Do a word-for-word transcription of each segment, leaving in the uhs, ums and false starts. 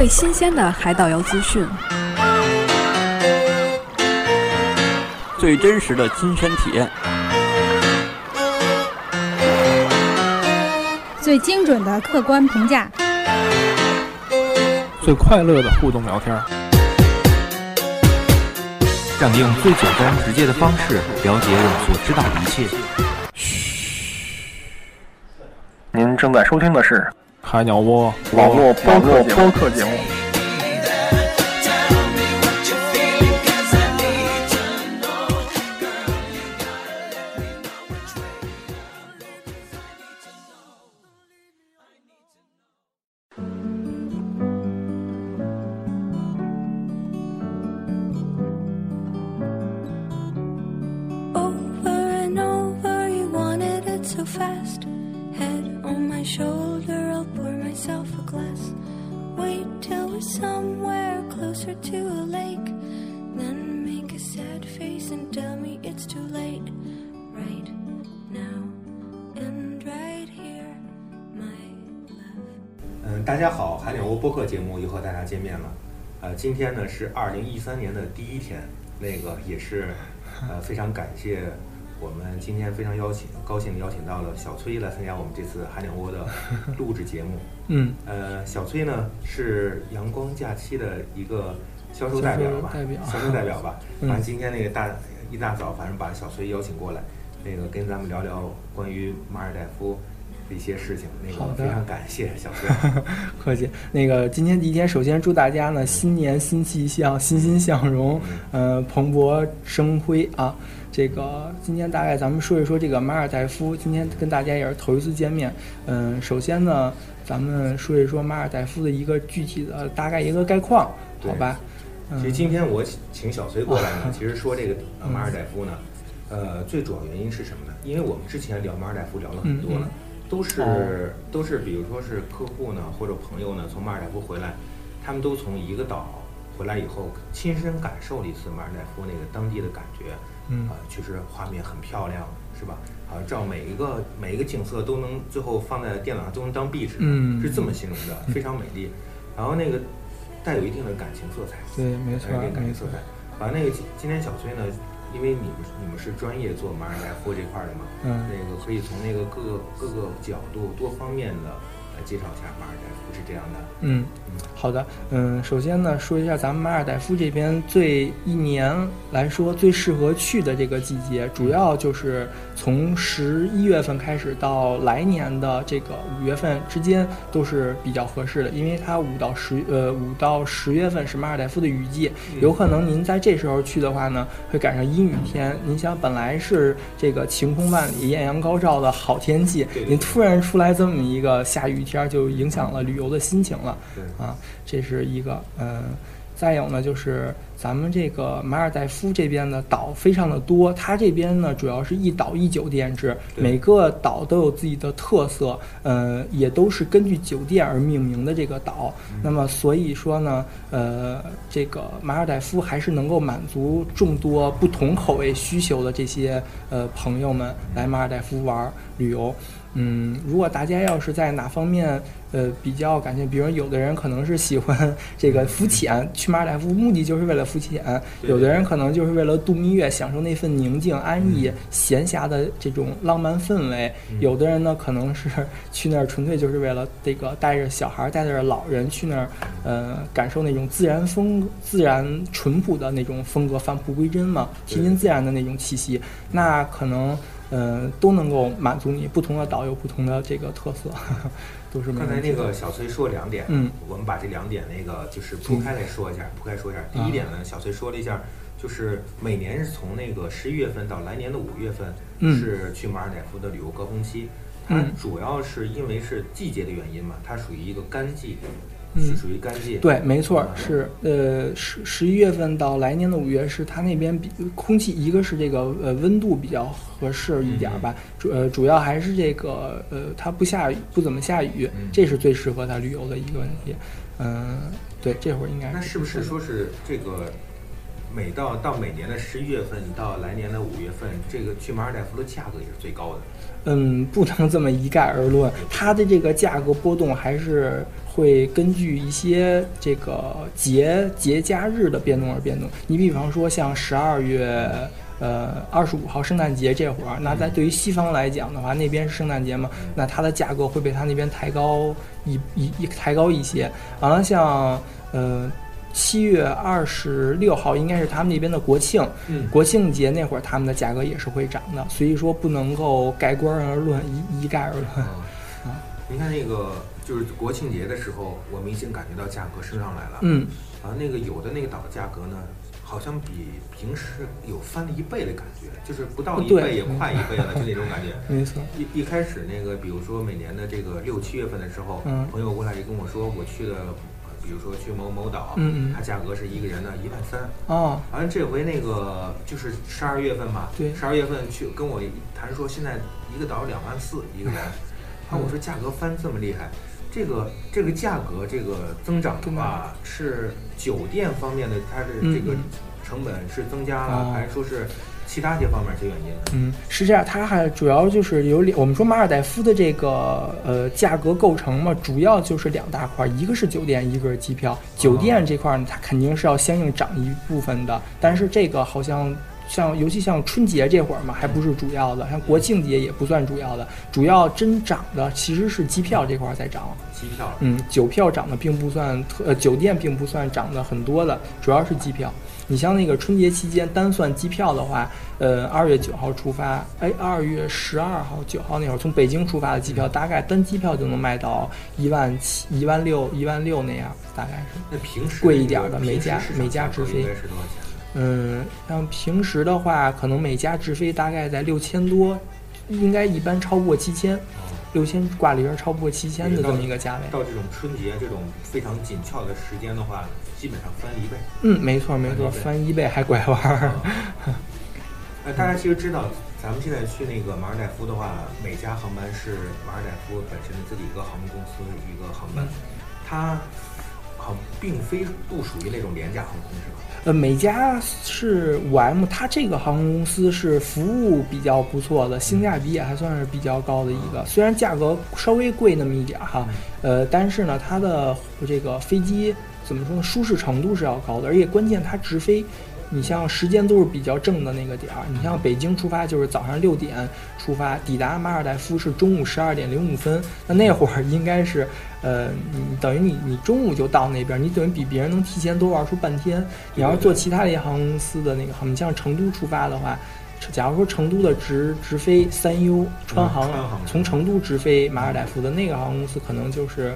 最新鲜的海岛游资讯，最真实的亲身体验，最精准的客观评价，最快乐的互动聊天，想用最简单直接的方式了解我们所知道的一切。您正在收听的是海鸟窝网络播客播客节目。播客节目又和大家见面了，呃，今天呢是二零一三年的第一天，那个也是，呃，非常感谢我们今天非常邀请高兴邀请到了小崔来参加我们这次海鸟窝的录制节目。嗯，呃，小崔呢是阳光假期的一个销售代表吧，代表销售代表吧。反正、嗯、今天那个大一大早，反正把小崔邀请过来，那个跟咱们聊聊关于马尔代夫一些事情，那个非常感谢小崔。客气。那个今天第一天，首先祝大家呢新年新气象，欣欣向荣，嗯、呃，蓬勃生辉啊！这个今天大概咱们说一说这个马尔代夫，今天跟大家也是头一次见面。嗯、呃，首先呢，咱们说一说马尔代夫的一个具体的大概一个概况，好吧？嗯、其实今天我请小崔过来呢，啊、其实说这个马尔代夫呢，嗯、呃，最主要原因是什么呢？因为我们之前聊马尔代夫聊了很多了。嗯嗯都是、oh. 都是，比如说是客户呢，或者朋友呢，从马尔代夫回来，他们都从一个岛回来以后，亲身感受了一次马尔代夫那个当地的感觉，嗯啊、呃，确实画面很漂亮，是吧？啊，照每一个每一个景色都能最后放在电脑上都能当壁纸，嗯，是这么形容的，嗯、非常美丽。然后那个带有一定的感情色彩，对，没错，有感情色彩。完那个今天小崔呢？因为你们你们是专业做马尔代夫这块的嘛，嗯，那个可以从那个各个各个角度多方面的来介绍一下马尔代夫是这样的。嗯，嗯好的，嗯，首先呢说一下咱们马尔代夫这边最一年来说最适合去的这个季节，主要就是从十一月份开始到来年的这个五月份之间都是比较合适的，因为它五到十呃五到十月份是马尔代夫的雨季，有可能您在这时候去的话呢，会赶上阴雨天。您想本来是这个晴空万里、艳阳高照的好天气，您突然出来这么一个下雨天，就影响了旅游的心情了。啊，这是一个嗯。呃再有呢，就是咱们这个马尔代夫这边的岛非常的多，它这边呢主要是一岛一酒店制，每个岛都有自己的特色，呃，也都是根据酒店而命名的这个岛。那么所以说呢，呃，这个马尔代夫还是能够满足众多不同口味需求的这些呃朋友们来马尔代夫玩旅游。嗯，如果大家要是在哪方面呃比较感觉，比如有的人可能是喜欢这个浮潜，去马尔代夫目的就是为了浮潜，有的人可能就是为了度蜜月，享受那份宁静安逸、嗯、闲暇的这种浪漫氛围，有的人呢可能是去那儿纯粹就是为了这个带着小孩带着老人去那儿，呃感受那种自然风自然淳朴的那种风格，返璞归真嘛，贴近自然的那种气息，那可能呃，都能够满足你，不同的岛有不同的这个特色，呵呵都是。刚才那个小崔说两点，嗯，我们把这两点那个就是铺开来说一下，嗯、铺开说一下。第一点呢，啊、小崔说了一下，就是每年是从那个十一月份到来年的五月份，是去马尔代夫的旅游高峰期。嗯、它主要是因为是季节的原因嘛，它属于一个干季。是属于干季、嗯，对，没错，是呃十十一月份到来年的五月是它那边比空气，一个是这个呃温度比较合适一点吧，嗯、主呃主要还是这个呃它不下雨不怎么下雨，嗯、这是最适合它旅游的一个问题，嗯、呃，对，这会儿应该是那是不是说是这个每到到每年的十一月份到来年的五月份，这个去马尔代夫的价格也是最高的？嗯，不能这么一概而论，它的这个价格波动还是。会根据一些这个节节假日的变动而变动。你比方说像十二月呃二十五号圣诞节这会儿，那在对于西方来讲的话，那边是圣诞节嘛，那它的价格会被它那边抬高一一一抬高一些。然后像呃。七月二十六号应该是他们那边的国庆，嗯、国庆节那会儿他们的价格也是会涨的，所以说不能够盖棺而论，一一概而论。嗯、你看那个就是国庆节的时候，我明显感觉到价格升上来了。嗯，啊，那个有的那个岛价格呢，好像比平时有翻了一倍的感觉，就是不到一倍也快一倍了，就那种感觉。没错。一一开始那个，比如说每年的这个六七月份的时候，嗯、朋友过来就跟我说，我去的。比如说去某某岛，嗯嗯，它价格是一个人呢一万三哦。完了这回那个就是十二月份嘛，对，十二月份去跟我谈说，现在一个岛两万四一个人，啊、嗯，我说价格翻这么厉害，这个这个价格这个增长的话，是酒店方面的它的这个成本是增加了，嗯、还是说是？其他些方面是原因的，嗯，是这样，它还主要就是有两，我们说马尔代夫的这个呃价格构成嘛，主要就是两大块，一个是酒店，一个是机票。酒店这块呢，它肯定是要相应涨一部分的，但是这个好像像尤其像春节这会儿嘛，还不是主要的，像国庆节也不算主要的，主要真涨的其实是机票这块在涨。机票，嗯，酒票涨的并不算，呃，酒店并不算涨的很多的，主要是机票。你像那个春节期间单算机票的话，呃，二月九号出发，哎，二月十二号、九号那会儿从北京出发的机票，大概单机票就能卖到一万七、一万六、一万六那样，大概是。那平时贵一点的每家每家直飞应该是多少钱？嗯，像平时的话，可能每家直飞大概在六千多，应该一般超过七千。六千挂零超不过七千的这么一个价位，到这种春节这种非常紧俏的时间的话，基本上翻一倍。嗯，没错没错，翻一倍还拐弯儿。嗯呃、大家其实知道，咱们现在去那个马尔代夫的话，每家航班是马尔代夫本身的自己一个航空公司一个航班，它好并非不属于那种廉价航空，是吧？呃，美加是五 M， 它这个航空公司是服务比较不错的，性价比也还算是比较高的一个，虽然价格稍微贵那么一点哈，呃，但是呢，它的这个飞机怎么说呢，舒适程度是要高的，而且关键它直飞。你像时间都是比较正的那个点儿，你像北京出发就是早上六点出发，抵达马尔代夫是中午十二点零五分。那那会儿应该是，呃，你等于你你中午就到那边，你等于比别人能提前多玩出半天。你要是做其他的航空公司的那个航班，像成都出发的话，假如说成都的直直飞三优川航，从成都直飞马尔代夫的那个航空公司，可能就是，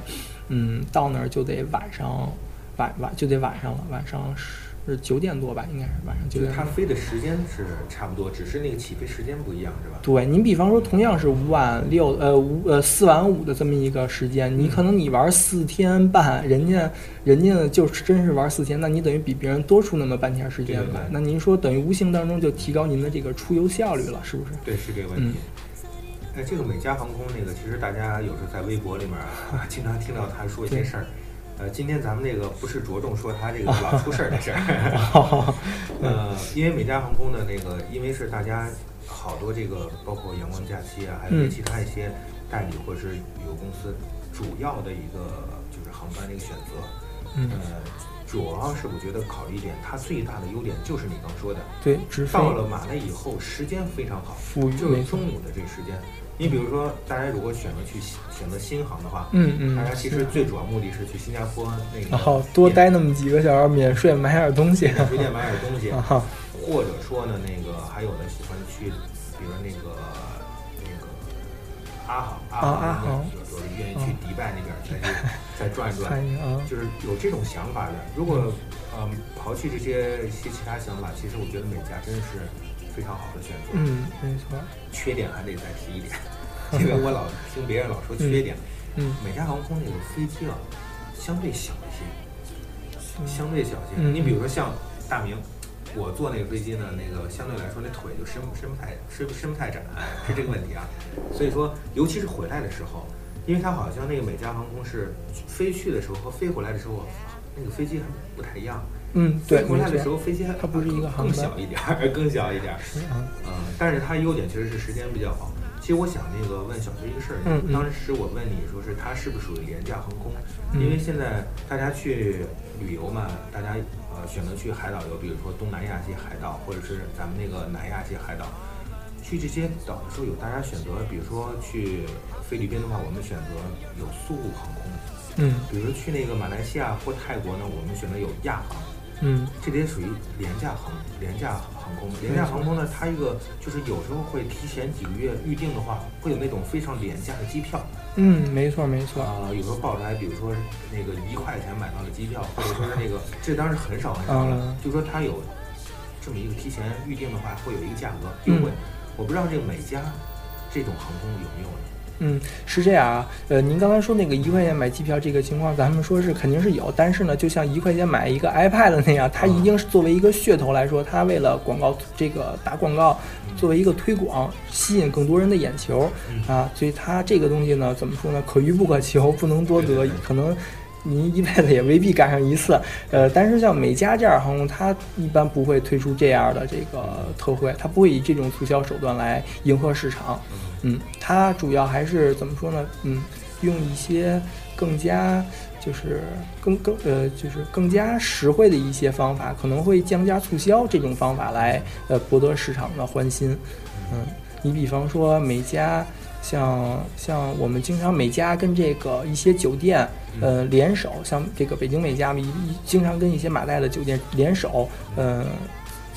嗯，到那儿就得晚上晚晚就得晚上了，晚上十。是九点多吧，应该是晚上九点多。它飞的时间是差不多，只是那个起飞时间不一样，是吧？对，您比方说同样是五晚六呃五呃四晚五的这么一个时间，你可能你玩四天半，人家人家就真是玩四天，那你等于比别人多出那么半天时间吧？那您说等于无形当中就提高您的这个出游效率了，是不是？对，是这个问题。嗯哎，这个美加航空那个，其实大家有时候在微博里面啊，经常听到他说一些事儿。呃，今天咱们这个不是着重说它这个老出事儿的事儿，呃，因为美加航空的那个，因为是大家好多这个包括阳光假期啊，还有其他一些代理或者是旅游公司主要的一个就是航班的一个选择，嗯、呃，主要是我觉得考虑一点，它最大的优点就是你刚说的，对，到了马累以后时间非常好，就是中午的这个时间。你比如说，大家如果选择去选择新航的话，嗯嗯，大家其实最主要目的是去新加坡那个，然后多待那么几个小时，免税买点东西，免税店买点东西，或者说呢，那个还有的喜欢去，比如那个那个阿航阿航，有人愿意去迪拜那边再去再转一转，就是有这种想法的。如果呃刨去这些些其他想法，其实我觉得美加真是。非常好的选择，嗯，没错。缺点还得再提一点，因为我老听别人老说缺点。嗯，嗯美加航空那个飞机啊，相对小一些，嗯、相对小一些。嗯、你比如说像大明，我坐那个飞机呢，那个相对来说那腿就伸伸不太伸伸不太展，是这个问题啊。所以说，尤其是回来的时候，因为它好像那个美加航空是飞去的时候和飞回来的时候，那个飞机还不太一样。嗯，对，回来的时候飞机它不是一个航班，更小一点，更小一点。嗯，但是它优点其实是时间比较好。其实我想那个问小崔一个事儿，嗯、当时我问你说是它是不是属于廉价航空？嗯、因为现在大家去旅游嘛，大家呃选择去海岛游，比如说东南亚些海岛，或者是咱们那个南亚些海岛，去这些岛的时候有大家选择，比如说去菲律宾的话，我们选择有宿务航空，嗯，比如去那个马来西亚或泰国呢，我们选择有亚航。嗯，这些属于廉价航廉价航空，廉价航空呢，它一个就是有时候会提前几个月预定的话，会有那种非常廉价的机票。嗯，没错没错啊、呃，有时候报出来，比如说那个一块钱买到的机票，或者说是那个，这当时很少很少了。就说它有这么一个提前预定的话，会有一个价格优惠。我不知道这个每家这种航空有没有呢？嗯，是这样啊，呃，您刚才说那个一块钱买机票这个情况，咱们说是肯定是有，但是呢，就像一块钱买一个 iPad 那样，它一定是作为一个噱头来说，它为了广告这个打广告，作为一个推广，吸引更多人的眼球啊，所以它这个东西呢，怎么说呢？可遇不可求，不能多得，可能您一辈子也未必赶上一次。呃，但是像美加这样航空，它一般不会推出这样的这个特惠，它不会以这种促销手段来迎合市场。嗯，它主要还是怎么说呢？嗯，用一些更加就是更更呃就是更加实惠的一些方法，可能会降价促销这种方法来呃博得市场的欢心。嗯，你比方说美加，像像我们经常美加跟这个一些酒店呃联手，像这个北京美加经常跟一些马代的酒店联手，呃，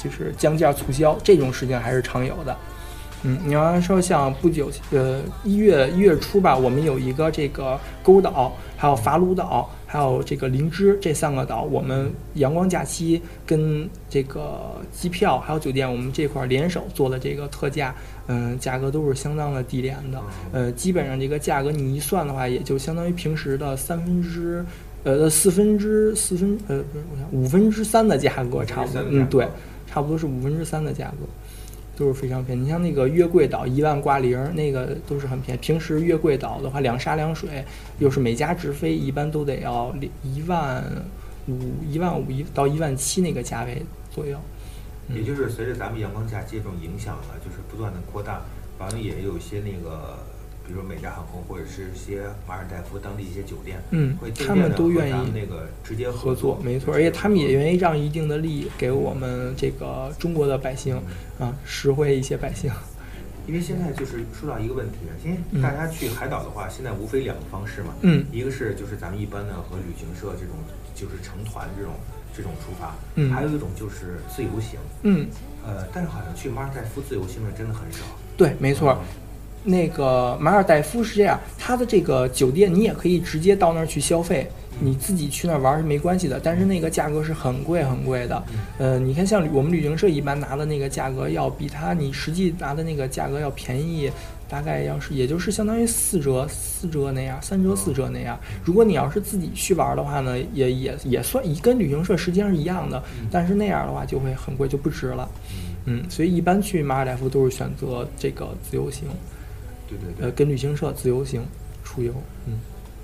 就是降价促销这种事情还是常有的。嗯，你要说像不久，呃，一月一月初吧，我们有一个这个沟岛，还有法鲁岛，还有这个林芝这三个岛，我们阳光假期跟这个机票还有酒店，我们这块联手做了这个特价，嗯、呃，价格都是相当的低廉的，呃，基本上这个价格你一算的话，也就相当于平时的三分之，呃，四分之四分，呃，不是，我想五分之三的价格差不多，嗯，对，差不多是五分之三的价格。都是非常便宜，你像那个月桂岛一万挂零，那个都是很便宜。平时月桂岛的话，两沙两水，又是每家直飞，一般都得要一万五、一万五一到一万七那个价位左右。嗯、也就是随着咱们阳光假期这种影响呢，就是不断的扩大，反正也有一些那个，比如美加航空或者是一些马尔代夫当地一些酒店，嗯，会他们都愿意那个直接合作，没错，而且他们也愿意让一定的利益给我们这个中国的百姓、嗯、啊，实惠一些百姓。因为现在就是说到一个问题，因为大家去海岛的话，现在无非两个方式嘛，嗯，一个是就是咱们一般的和旅行社这种就是成团这种这种出发，嗯，还有一种就是自由行，嗯，呃，但是好像去马尔代夫自由行的真的很少，对，没错。嗯，那个马尔代夫是这样，它的这个酒店你也可以直接到那儿去消费，你自己去那儿玩是没关系的，但是那个价格是很贵很贵的。呃，你看像我们旅行社一般拿的那个价格，要比它你实际拿的那个价格要便宜，大概要是也就是相当于四折四折那样，三折四折那样。如果你要是自己去玩的话呢，也也也算跟旅行社实际上是一样的，但是那样的话就会很贵，就不值了。嗯，所以一般去马尔代夫都是选择这个自由行。对对对，呃，跟旅行社自由行出游，嗯，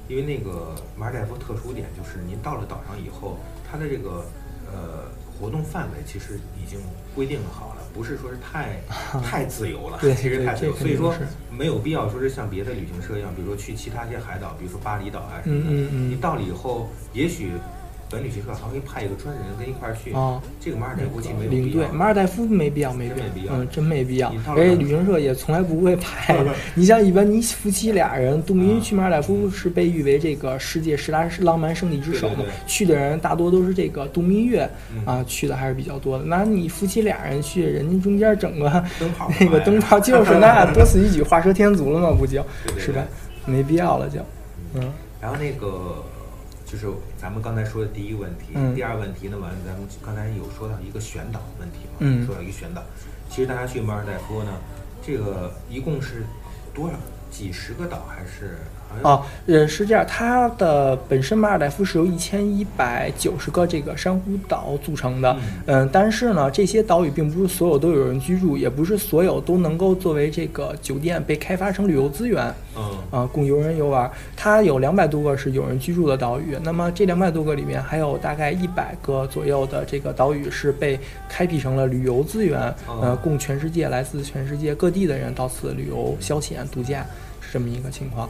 因为那个马尔代夫特殊点就是，您到了岛上以后，它的这个呃活动范围其实已经规定好了，不是说是太、啊、太自由了，对，其实太自由，所以说没有必要说是像别的旅行社一样，比如说去其他一些海岛，比如说巴厘岛啊什么的，嗯嗯嗯，你到了以后，也许本旅行社还会派一个专人跟一块儿去，哦，这个马尔代夫没有必要，领队马尔代夫没必要，没必要，嗯，真没必要。而且旅行社也从来不会派的。你像一般你夫妻俩人，杜明去马尔代夫是被誉为这个世界十大浪漫胜地之首嘛，对对对，去的人大多都是这个度蜜月啊去的还是比较多的。那你夫妻俩人去，人家中间整个那个灯泡就是那多此一举，画蛇添足了嘛，不就，是吧？没必要了就，嗯。然后那个，就是咱们刚才说的第一问题，嗯，第二问题呢，完了咱们刚才有说到一个选岛问题嘛，嗯，说到一个选岛，其实大家去马尔代夫呢，这个一共是多少？几十个岛还是？哦，呃，是这样，它的本身马尔代夫是由一千一百九十个这个珊瑚岛组成的，嗯、呃，但是呢，这些岛屿并不是所有都有人居住，也不是所有都能够作为这个酒店被开发成旅游资源。嗯啊，供游人游玩。它有两百多个是有人居住的岛屿，那么这两百多个里面还有大概一百个左右的这个岛屿是被开辟成了旅游资源，嗯、呃，供全世界来自全世界各地的人到此旅游消遣度假，是这么一个情况。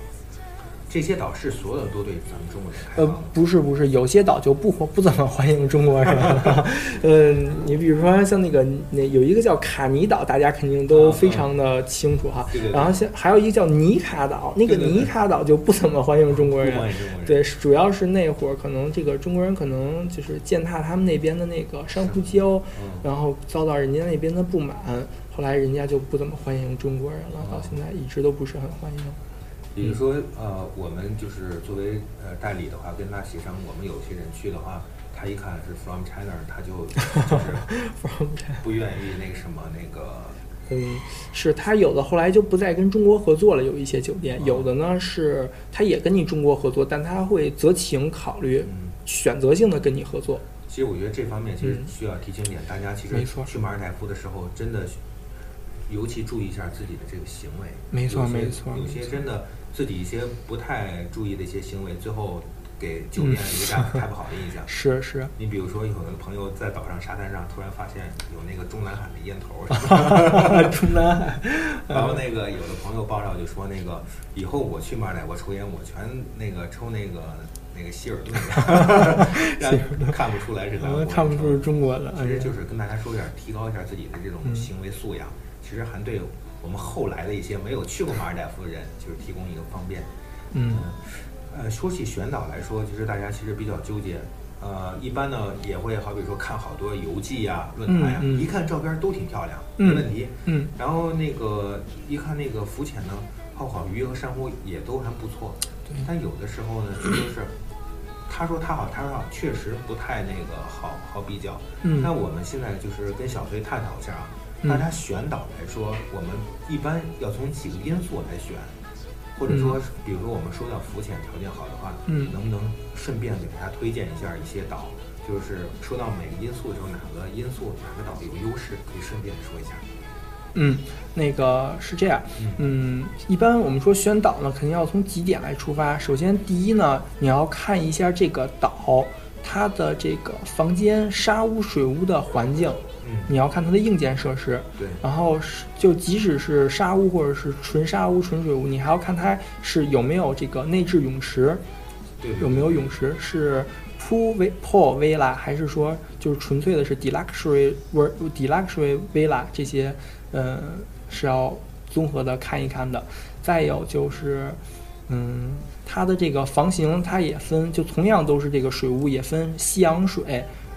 这些岛是所有的都对咱们中国人开放的？呃，不是不是，有些岛就不不怎么欢迎中国人了。嗯，你比如说像那个那有一个叫卡尼岛，大家肯定都非常的清楚哈。嗯嗯、对对对，然后像还有一个叫尼卡岛，那个尼卡岛就不怎么欢迎中国人。对, 对, 对, 对，主要是那会儿可能这个中国人可能就是践踏他们那边的那个珊瑚礁，嗯、然后遭到人家那边的不满，后来人家就不怎么欢迎中国人了，嗯、到现在一直都不是很欢迎。比如说，呃，我们就是作为呃代理的话，跟他协商，我们有些人去的话，他一看是 from China， 他就就是 from China 不愿意那个什么那个。嗯，是他有的后来就不再跟中国合作了，有一些酒店，嗯、有的呢是他也跟你中国合作，但他会择情考虑，嗯、选择性的跟你合作。其实我觉得这方面其实需要提醒点，嗯、大家其实去马尔代夫的时候，真的尤其注意一下自己的这个行为。没错没错，有些真的。自己一些不太注意的一些行为，最后给酒店留下很不好的印象。是是，你比如说，有个朋友在岛上沙滩上突然发现有那个中南海的烟头，中南海。然后那个有的朋友爆料就说，那个以后我去马尔代夫抽烟，我全那个抽那个那个希尔顿，看不出来是咱们，看不出是中国的。其实就是跟大家说一下，提高一下自己的这种行为素养，其实还对。我们后来的一些没有去过马尔代夫的人，就是提供一个方便。嗯，呃，说起选岛来说，其实大家其实比较纠结。呃，一般呢也会好比说看好多游记呀、啊、论坛呀、啊，嗯嗯、一看照片都挺漂亮，嗯、没问题。嗯。然后那个一看那个浮潜呢，泡泡鱼和珊瑚也都还不错。对。但有的时候呢，就是他说他好，他说好，确实不太那个好好比较。嗯。那我们现在就是跟小崔探讨一下啊。大家选岛来说，我们一般要从几个因素来选，或者说，比如说我们说到浮潜条件好的话，嗯，能不能顺便给大家推荐一下一些岛？就是说到每个因素的时候，哪个因素哪个岛有优势，可以顺便说一下。嗯，那个是这样，嗯，一般我们说选岛呢，肯定要从几点来出发。首先，第一呢，你要看一下这个岛它的这个房间、沙屋、水屋的环境。你要看它的硬件设施，对，然后就即使是沙屋或者是纯沙屋、纯水屋，你还要看它是有没有这个内置泳池，对，有没有泳池是 pool pool villa 还是说就是纯粹的是 deluxe deluxe villa 这些，呃，是要综合的看一看的。再有就是，嗯。它的这个房型，它也分，就同样都是这个水屋，也分夕阳水，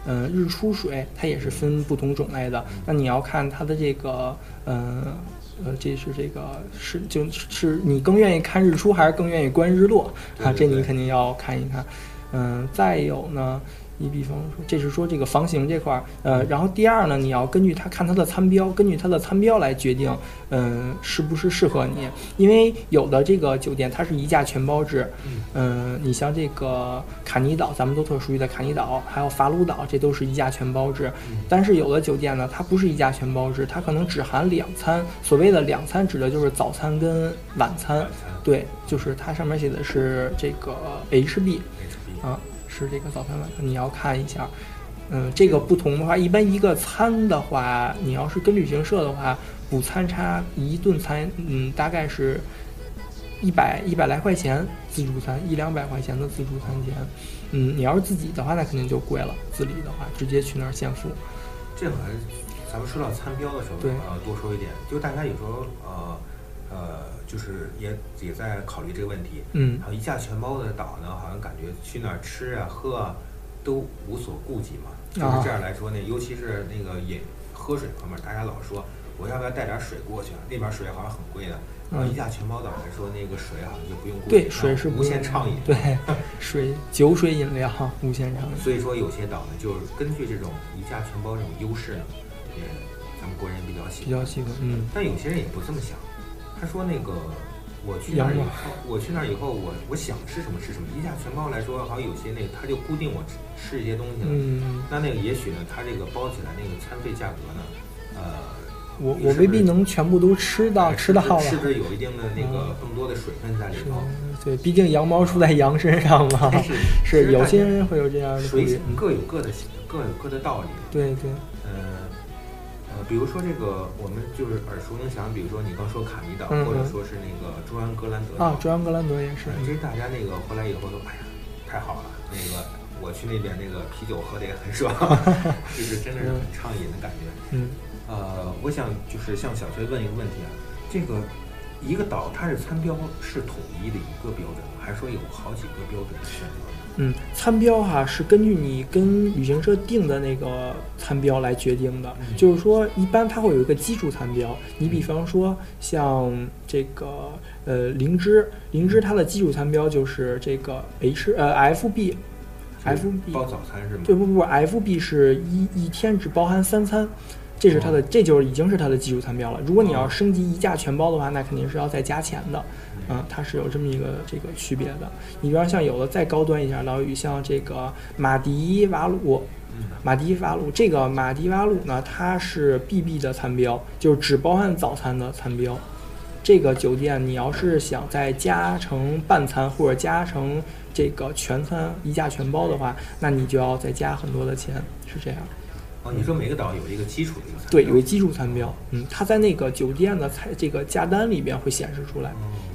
嗯、呃，日出水，它也是分不同种类的。那你要看它的这个，嗯、呃，呃，这是这个是就是你更愿意看日出，还是更愿意观日落啊？这你肯定要看一看。嗯、呃，再有呢，你比方说，这是说这个房型这块儿，呃，然后第二呢，你要根据它看它的餐标，根据它的餐标来决定。嗯，是不是适合你？因为有的这个酒店它是一价全包制，嗯、呃，你像这个卡尼岛，咱们都特熟悉的卡尼岛，还有法鲁岛，这都是一价全包制。但是有的酒店呢，它不是一价全包制，它可能只含两餐。所谓的两餐，指的就是早餐跟晚餐。对，就是它上面写的是这个 H B， 啊，是这个早餐晚餐，你要看一下。嗯，这个不同的话，一般一个餐的话，你要是跟旅行社的话。补餐差一顿餐，嗯，大概是一百一百来块钱自助餐，一两百块钱的自助餐钱。嗯，你要是自己的话，那肯定就贵了。自理的话，直接去那儿现付。这好像咱们说到餐标的时候，对，呃，多说一点，就大家有时候呃呃，就是也也在考虑这个问题。嗯。然后一价全包的岛呢，好像感觉去那儿吃啊喝啊都无所顾忌嘛。就是这样来说呢，尤其是那个饮喝水方面，大家老说。我要不要带点水过去？那边水好像很贵的。然后一下全包岛来说，那个水好像就不用贵。对，水是无限畅饮。对，水酒水饮料无限畅饮。所以说，有些岛呢，就是根据这种一价全包这种优势呢，也咱们国人比较喜欢。比较喜欢，嗯。但有些人也不这么想，他说那个我去那儿以后，我去那儿以后，我我想吃什么吃什么。一价全包来说，好像有些那个他就固定我吃吃一些东西了。嗯。那那个也许呢，他这个包起来那个餐费价格呢，呃。我我未必能全部都吃到吃到了，是不是有一定的那个更多的水分在里头？对，毕竟羊毛出在羊身上嘛，是有些人会有这样的。水各有各的各有各的道理。对对。呃呃，比如说这个我们就是耳熟能详，比如说你刚说卡尼岛，或者说是那个中央格兰德啊，中央格兰德也是。其实大家那个后来以后都哎呀太好了，那个我去那边那个啤酒喝的也很爽，就是真的是很畅饮的感觉。嗯。呃，我想就是向小崔问一个问题啊，这个一个岛它是参标是统一的一个标准，还是说有好几个标准选择？嗯，参标哈、啊、是根据你跟旅行社定的那个参标来决定的，嗯、就是说一般它会有一个基础参标，你比方说像这个呃灵芝，灵芝它的基础参标就是这个 H 呃 F B。F B 包早餐是吗？对，不不不 ，F B 是一一天只包含三餐。这是它的，这就是已经是它的基础参标了。如果你要升级一价全包的话，那肯定是要再加钱的，嗯，它是有这么一个这个区别的。你比方像有的再高端一下，老语像这个马迪瓦鲁，马迪瓦鲁这个马迪瓦鲁呢，它是 B B 的参标，就是只包含早餐的参标。这个酒店你要是想再加成半餐或者加成这个全餐一价全包的话，那你就要再加很多的钱，是这样。哦，你说每个岛有一个基础的一个参标，对，有一基础参标，嗯，它在那个酒店的菜这个价单里边会显示出来，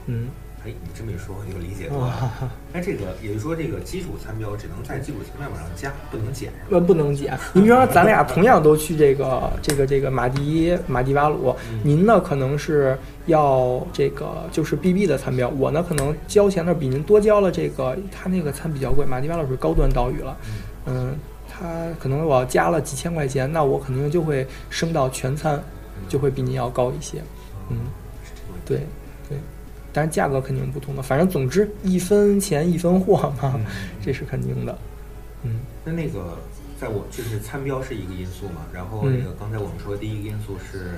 嗯，哎，你这么一说我就理解多了。哎，这个也就是说，这个基础参标只能在基础参标上加，不能减，不不能减。你比如说，咱俩同样都去这个这个这个马迪马迪瓦鲁，您呢可能是要这个就是 B B 的参标，我呢可能交钱的比您多交了这个，他那个餐比较贵，马迪瓦鲁是高端岛屿了，嗯。他可能我要加了几千块钱，那我肯定就会升到全餐，就会比你要高一些。嗯，对对，但是价格肯定不同的，反正总之一分钱一分货嘛，这是肯定的。嗯，那那个在我就是参标是一个因素嘛，然后那个刚才我们说的第一个因素是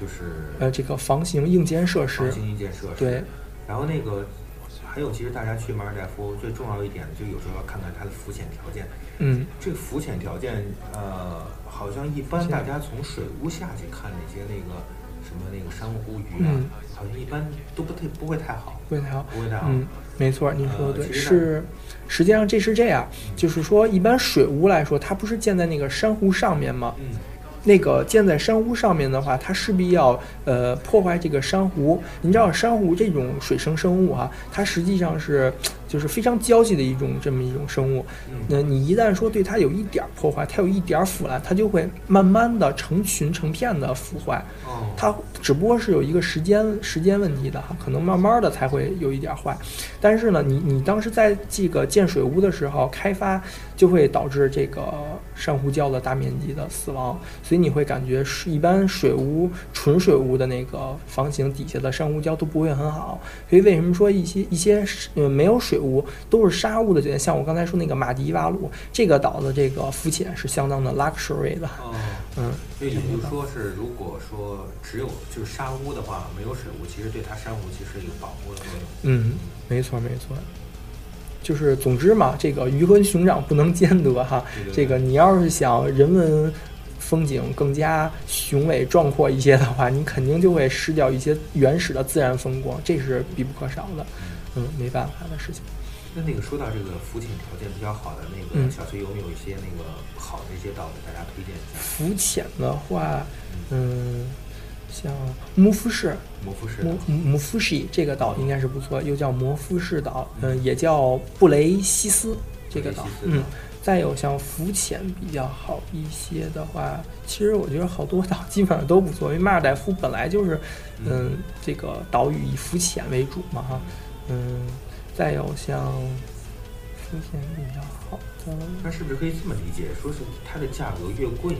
就是呃这个房型硬件设施，房型硬件设施对，然后那个。还有，其实大家去马尔代夫最重要一点，就有时候要看看它的浮潜条件。嗯，这个浮潜条件，呃，好像一般大家从水屋下去看那些那个什么那个珊瑚鱼啊，嗯、好像一般都不太不会太好，不会太好，不会太好。嗯，没错，您说的对。呃、是，实际上这是这样，嗯、就是说一般水屋来说，它不是建在那个珊瑚上面吗？嗯。那个建在珊瑚上面的话，它势必要呃破坏这个珊瑚。你知道珊瑚这种水生生物啊，它实际上是就是非常娇气的一种这么一种生物。那你一旦说对它有一点破坏，它有一点腐烂，它就会慢慢的成群成片的腐坏。它只不过是有一个时间时间问题的，可能慢慢的才会有一点坏。但是呢，你你当时在这个建水屋的时候开发，就会导致这个珊瑚礁的大面积的死亡，所以你会感觉一般水屋纯水屋的那个房型底下的珊瑚礁都不会很好。所以为什么说一些一些呃没有水屋都是沙屋的酒店，像我刚才说那个马迪瓦鲁这个岛的这个浮潜是相当的 luxury 的。哦，嗯，所以也就是说是如果说只有就是沙屋的话，没有水屋，其实对它珊瑚其实有保护的作用。嗯，没错没错。就是总之嘛，这个鱼和熊掌不能兼得哈。这个你要是想人文风景更加雄伟壮阔一些的话，你肯定就会失掉一些原始的自然风光，这是必不可少的，嗯，没办法的事情。那那个说到这个浮潜条件比较好的那个小崔，有没有一些那个好的一些岛给大家推荐一下？浮潜的话，嗯。像摩夫士，摩夫士，摩摩夫士这个岛应该是不错，又叫摩夫士岛，嗯，也叫布雷西斯这个岛，嗯。再有像浮潜比较好一些的话，其实我觉得好多岛基本上都不错，因为马尔代夫本来就是，嗯，这个岛屿以浮潜为主嘛哈，嗯。再有像浮潜比较好的，那是不是可以这么理解，说是它的价格越贵？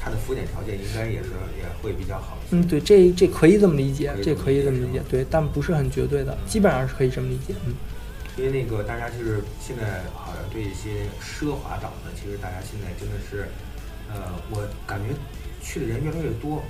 它的浮潜条件应该也是也会比较好。嗯，对，这这可以这么理解，这可以这么理解，对，但不是很绝对的，基本上是可以这么理解。嗯，因为那个大家就是现在好像对一些奢华岛呢，其实大家现在真的是，呃，我感觉去的人越来越多。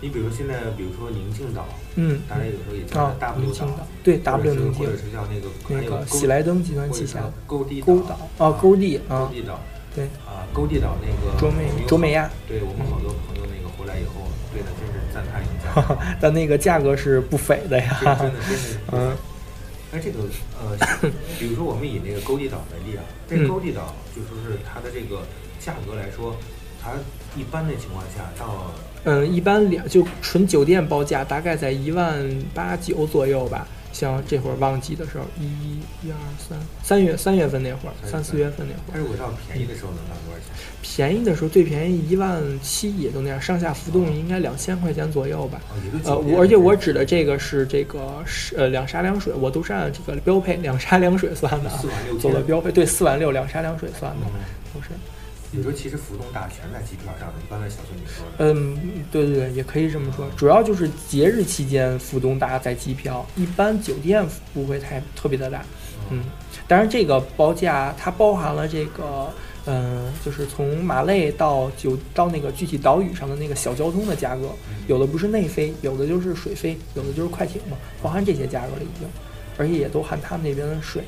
你比如现在，比如说宁静岛，嗯，大家有时候也叫 W 岛，对 W 宁静，或者是叫那个那个喜来登集团旗下勾地岛啊，勾地啊，勾地岛。对啊，勾地岛那个卓美卓美亚，对我们好多朋友那个回来来以后，对的，真是赞叹一下。但那个价格是不菲的呀。真的，真是。嗯。那这个呃，比如说我们以那个沟地岛为例啊，这个、沟地岛就说是它的这个价格来说，它一般的情况下到。嗯，一般两就纯酒店报价大概在一万八九左右吧。像这会儿旺季的时候，一、一二三，三月三月份那会儿，三四月份那会儿。但是我到便宜的时候能到多少钱？便宜的时候最便宜一万七也都那样，上下浮动应该两千块钱左右吧。哦、呃，而且我指的这个是这个是呃两沙两水，我都是按这个标配两沙两水算的，四万六做的标配，对，四万六两沙两水算的，都、嗯、是。你说其实浮动大全在机票上的，刚才小孙你说的。嗯，对对对，也可以这么说。主要就是节日期间浮动大在机票，一般酒店不会太特别的大。嗯，当然这个包价它包含了这个，嗯、呃，就是从马累到九到那个具体岛屿上的那个小交通的价格，有的不是内飞，有的就是水飞，有的就是快艇嘛，包含这些价格了已经，而且也都含他们那边的税。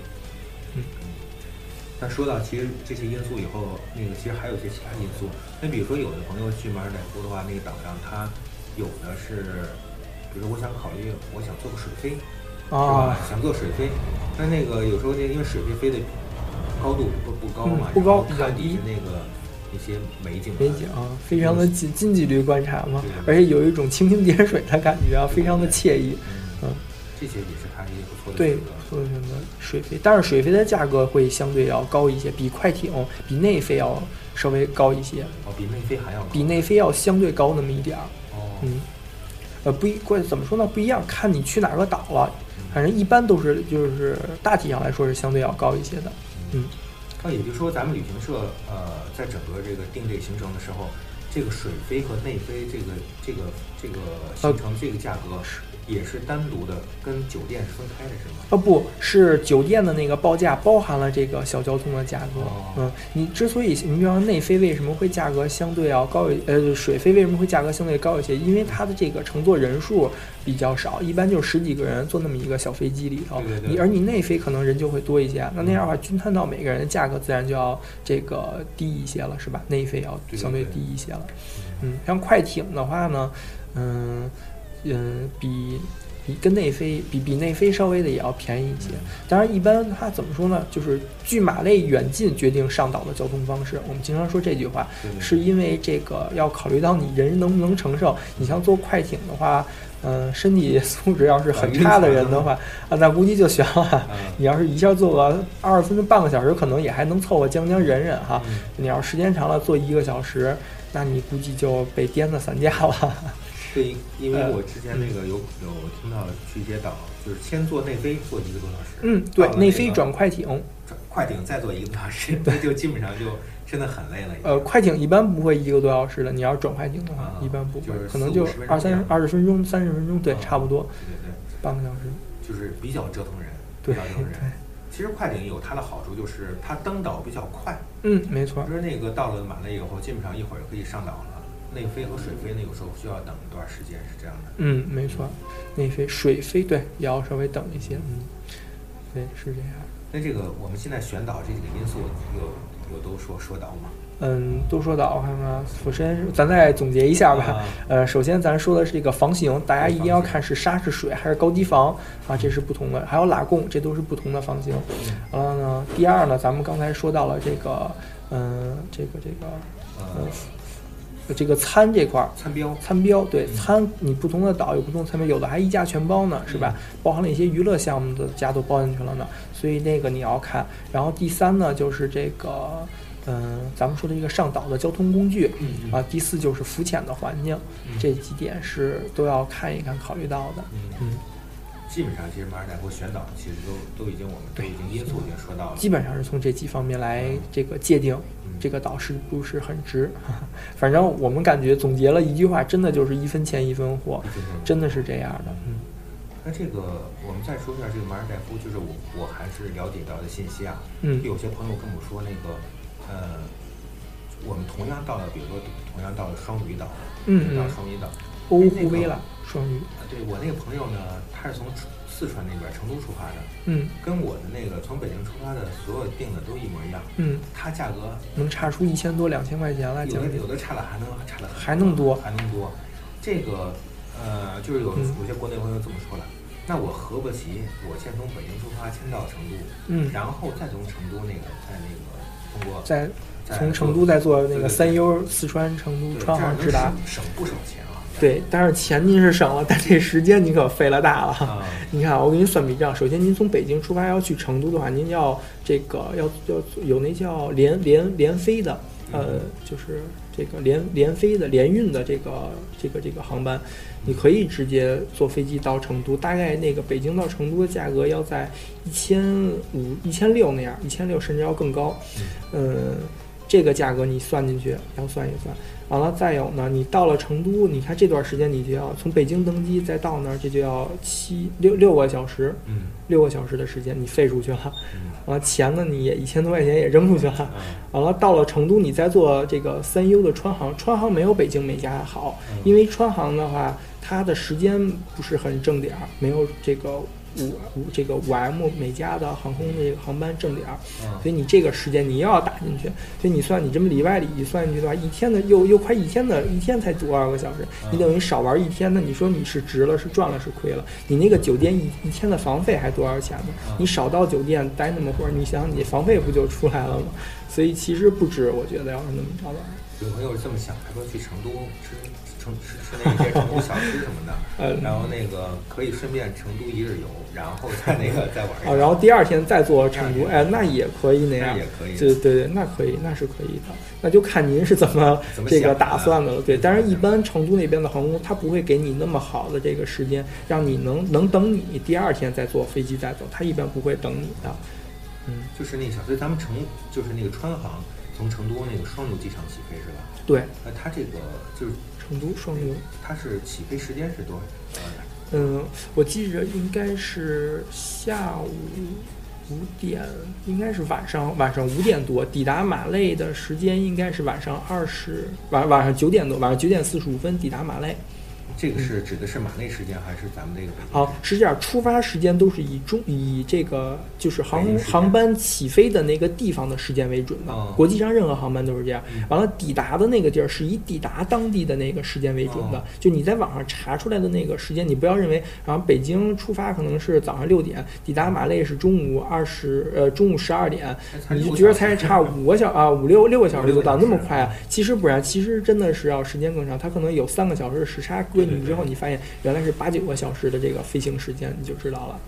那说到其实这些因素以后，那个其实还有一些其他因素。那比如说有的朋友去马尔代夫的话，那个岛上他有的是，比如说我想考虑我想做个水飞，啊、哦，想做水飞，但那个有时候那因为水飞飞的高度不不高嘛，嗯、不高比较低，那个一些美景美景啊，非常的近近距离观察嘛，而且有一种蜻蜓点水的感觉啊，非常的惬意，嗯。嗯这些也是它一个不错的选择，对，不错的选择。水飞，但是水飞的价格会相对要高一些，比快艇、比内飞要稍微高一些。哦，比内飞还要高，比内飞要相对高那么一点儿。哦，嗯，呃，不一，怎么说呢？不一样，看你去哪个岛了。反正一般都是，就是大体上来说是相对要高一些的。嗯，那、嗯啊、也就是说，咱们旅行社呃，在整个这个定这个行程的时候，这个水飞和内飞这个这个这个行程、呃、这个价格是。也是单独的，跟酒店是分开的，是吗？哦，不是，酒店的那个报价包含了这个小交通的价格。哦、嗯，你之所以你比方说内飞为什么会价格相对要高一，呃，水飞为什么会价格相对高一些？因为它的这个乘坐人数比较少，一般就十几个人坐那么一个小飞机里头。对对对。你而你内飞可能人就会多一些，那那样的话均摊到每个人的价格自然就要这个低一些了，是吧？内飞要相对低一些了。对对对。嗯，像快艇的话呢，嗯。嗯，比比跟内飞比比内飞稍微的也要便宜一些。当然，一般它怎么说呢？就是距马累远近决定上岛的交通方式。我们经常说这句话，是因为这个要考虑到你人能不能承受。你像坐快艇的话，嗯、呃，身体素质要是很差的人的话，啊，那估计就悬了。你要是一下坐个二十分钟半个小时，可能也还能凑合将将忍忍哈。你要时间长了坐一个小时，那你估计就被颠的散架了。对，因为我之前那个有、呃嗯、有听到去一些岛，就是先坐内飞坐一个多小时，嗯，对，内飞转快艇，转快艇再坐一个多小时，那就基本上就真的很累了。呃，快艇一般不会一个多小时的，你要转快艇的话，嗯、一般不会，就是、可能就二三二十分钟、三十分钟，对，嗯、差不多，对对对，半个小时，就是比较折腾人，比较折腾人。其实快艇有它的好处，就是它登岛比较快，嗯，没错，就是那个到了马累以后，基本上一会儿可以上岛了。内飞和水飞呢，有时候需要等一段时间，是这样的。嗯，没错，内飞、水飞对也要稍微等一些。嗯，对，是这样。那这个我们现在选岛这几个因素有有都说说到吗？嗯，都说到，我看看。首先，咱再总结一下吧。啊、呃，首先咱说的是这个房型，大家一定要看是沙是水还是高低房啊，这是不同的。还有拉贡，这都是不同的房型。完了呢，第二呢，咱们刚才说到了这个，嗯、呃，这个这个，嗯、呃。这个餐这块餐标，餐标对、嗯、餐，你不同的岛有不同的餐标，有的还一价全包呢，是吧？包含了一些娱乐项目的价都包进去了呢，所以那个你要看。然后第三呢，就是这个，嗯、呃，咱们说的这个上岛的交通工具，嗯、啊，第四就是浮潜的环境，嗯、这几点是都要看一看考虑到的。嗯，嗯基本上其实马尔代夫选岛其实都都已经我们都已经因素已经说到了，基本上是从这几方面来这个界定。嗯这个岛是不是很值？反正我们感觉总结了一句话，真的就是一分钱一分货，真的是这样的。嗯，那这个我们再说一下这个马尔代夫，就是我我还是了解到的信息啊。嗯，有些朋友跟我说那个，呃，我们同样到了，比如说同样到了双鱼岛，嗯，到双鱼岛，欧胡威拉，双语。对，我那个朋友呢，他是从四川那边成都出发的，嗯，跟我的那个从北京出发的所有定的都一模一样，嗯，它价格能差出一千多两千块钱来，有的有的差的还能差的还能多还能多，这个呃就是有有些国内朋友这么说了，那我合不齐，我先从北京出发，先到成都，嗯，然后再从成都那个在那个通过再从成都再坐那个三优四川成都川航直达，省不省钱啊？对，但是钱您是省了，但这时间您可费了大了。嗯、你看，我给您算笔账，首先您从北京出发要去成都的话，您要这个要要有那叫联联联飞的，呃，就是这个联联飞的联运的这个这个这个航班，你可以直接坐飞机到成都，大概那个北京到成都的价格要在一千五、一千六那样，一千六甚至要更高。嗯、呃，这个价格你算进去，要算一算。完了，再有呢，你到了成都，你看这段时间你就要从北京登机，再到那儿，这就要七六六个小时，嗯，六个小时的时间你费出去了，完了钱呢你也一千多块钱也扔出去了，完了到了成都你再坐这个三优的川航，川航没有北京美加好，因为川航的话它的时间不是很正点，没有这个五五这个五 M 美加的航空这个航班正点，所以你这个时间你又要打进去，所以你算你这么里外里一算进去的话，一天的又又快一天的，一天才多少个小时，你等于少玩一天的，你说你是值了是赚了是亏了？你那个酒店一一天的房费还多少钱呢？你少到酒店待那么会儿，你想你房费不就出来了吗？所以其实不值，我觉得要是那么着玩。有朋友这么想，他说去成都吃成吃吃那些成都小吃什么的，然后那个可以顺便成都一日游，然后再那个再玩一下、哦。然后第二天再做成都，哎，那也可以那样，那也可以，对对对，那可以，那是可以的。那就看您是怎么这个打算的了。对，但是一般成都那边的航空，他不会给你那么好的这个时间，让你能能等你第二天再坐飞机再走，他一般不会等你的。嗯，就是那个小，所以咱们成就是那个川航。从成都那个双流机场起飞是吧？对，呃，它这个就是成都双流，它是起飞时间是多少？嗯，我记着应该是下午五点，应该是晚上晚上五点多抵达马累的时间，应该是晚上二十晚晚上九点多，晚上九点四十五分抵达马累。这个是指的是马累时间还是咱们这个？好、嗯，是这样，出发时间都是以中以这个就是航航班起飞的那个地方的时间为准的，嗯、国际上任何航班都是这样。完了，抵达的那个地儿是以抵达当地的那个时间为准的。嗯、就你在网上查出来的那个时间，你不要认为，然后北京出发可能是早上六点，抵达马累是中午二十呃中午十二点，你就觉得才差五个小啊五六六个小时就到那么快啊？其实不然，其实真的是要时间更长，它可能有三个小时的时差。归你之后，你发现原来是八九个小时的这个飞行时间，你就知道了。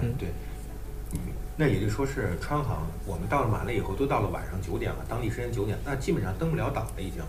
嗯，对。那也就说是川航，我们到了马累以后，都到了晚上九点了，当地时间九点，那基本上登不了岛了已经。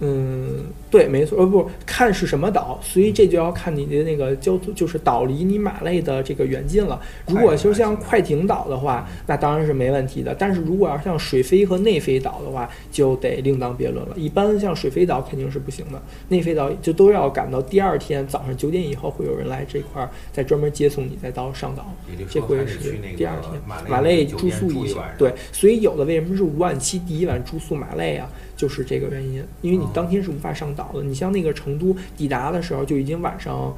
嗯，对，没错，呃，不看是什么岛，所以这就要看你的那个交通，就是岛离你马累的这个远近了。如果就像快艇岛的话，那当然是没问题的。但是如果要像水飞和内飞岛的话，就得另当别论了。一般像水飞岛肯定是不行的，内飞岛就都要赶到第二天早上九点以后，会有人来这块儿再专门接送你，再到上岛。这回是第二天马累住宿一晚。对，所以有的为什么是五晚七第一晚住宿马累啊？就是这个原因，因为你当天是无法上岛的。你像那个成都抵达的时候就已经晚上，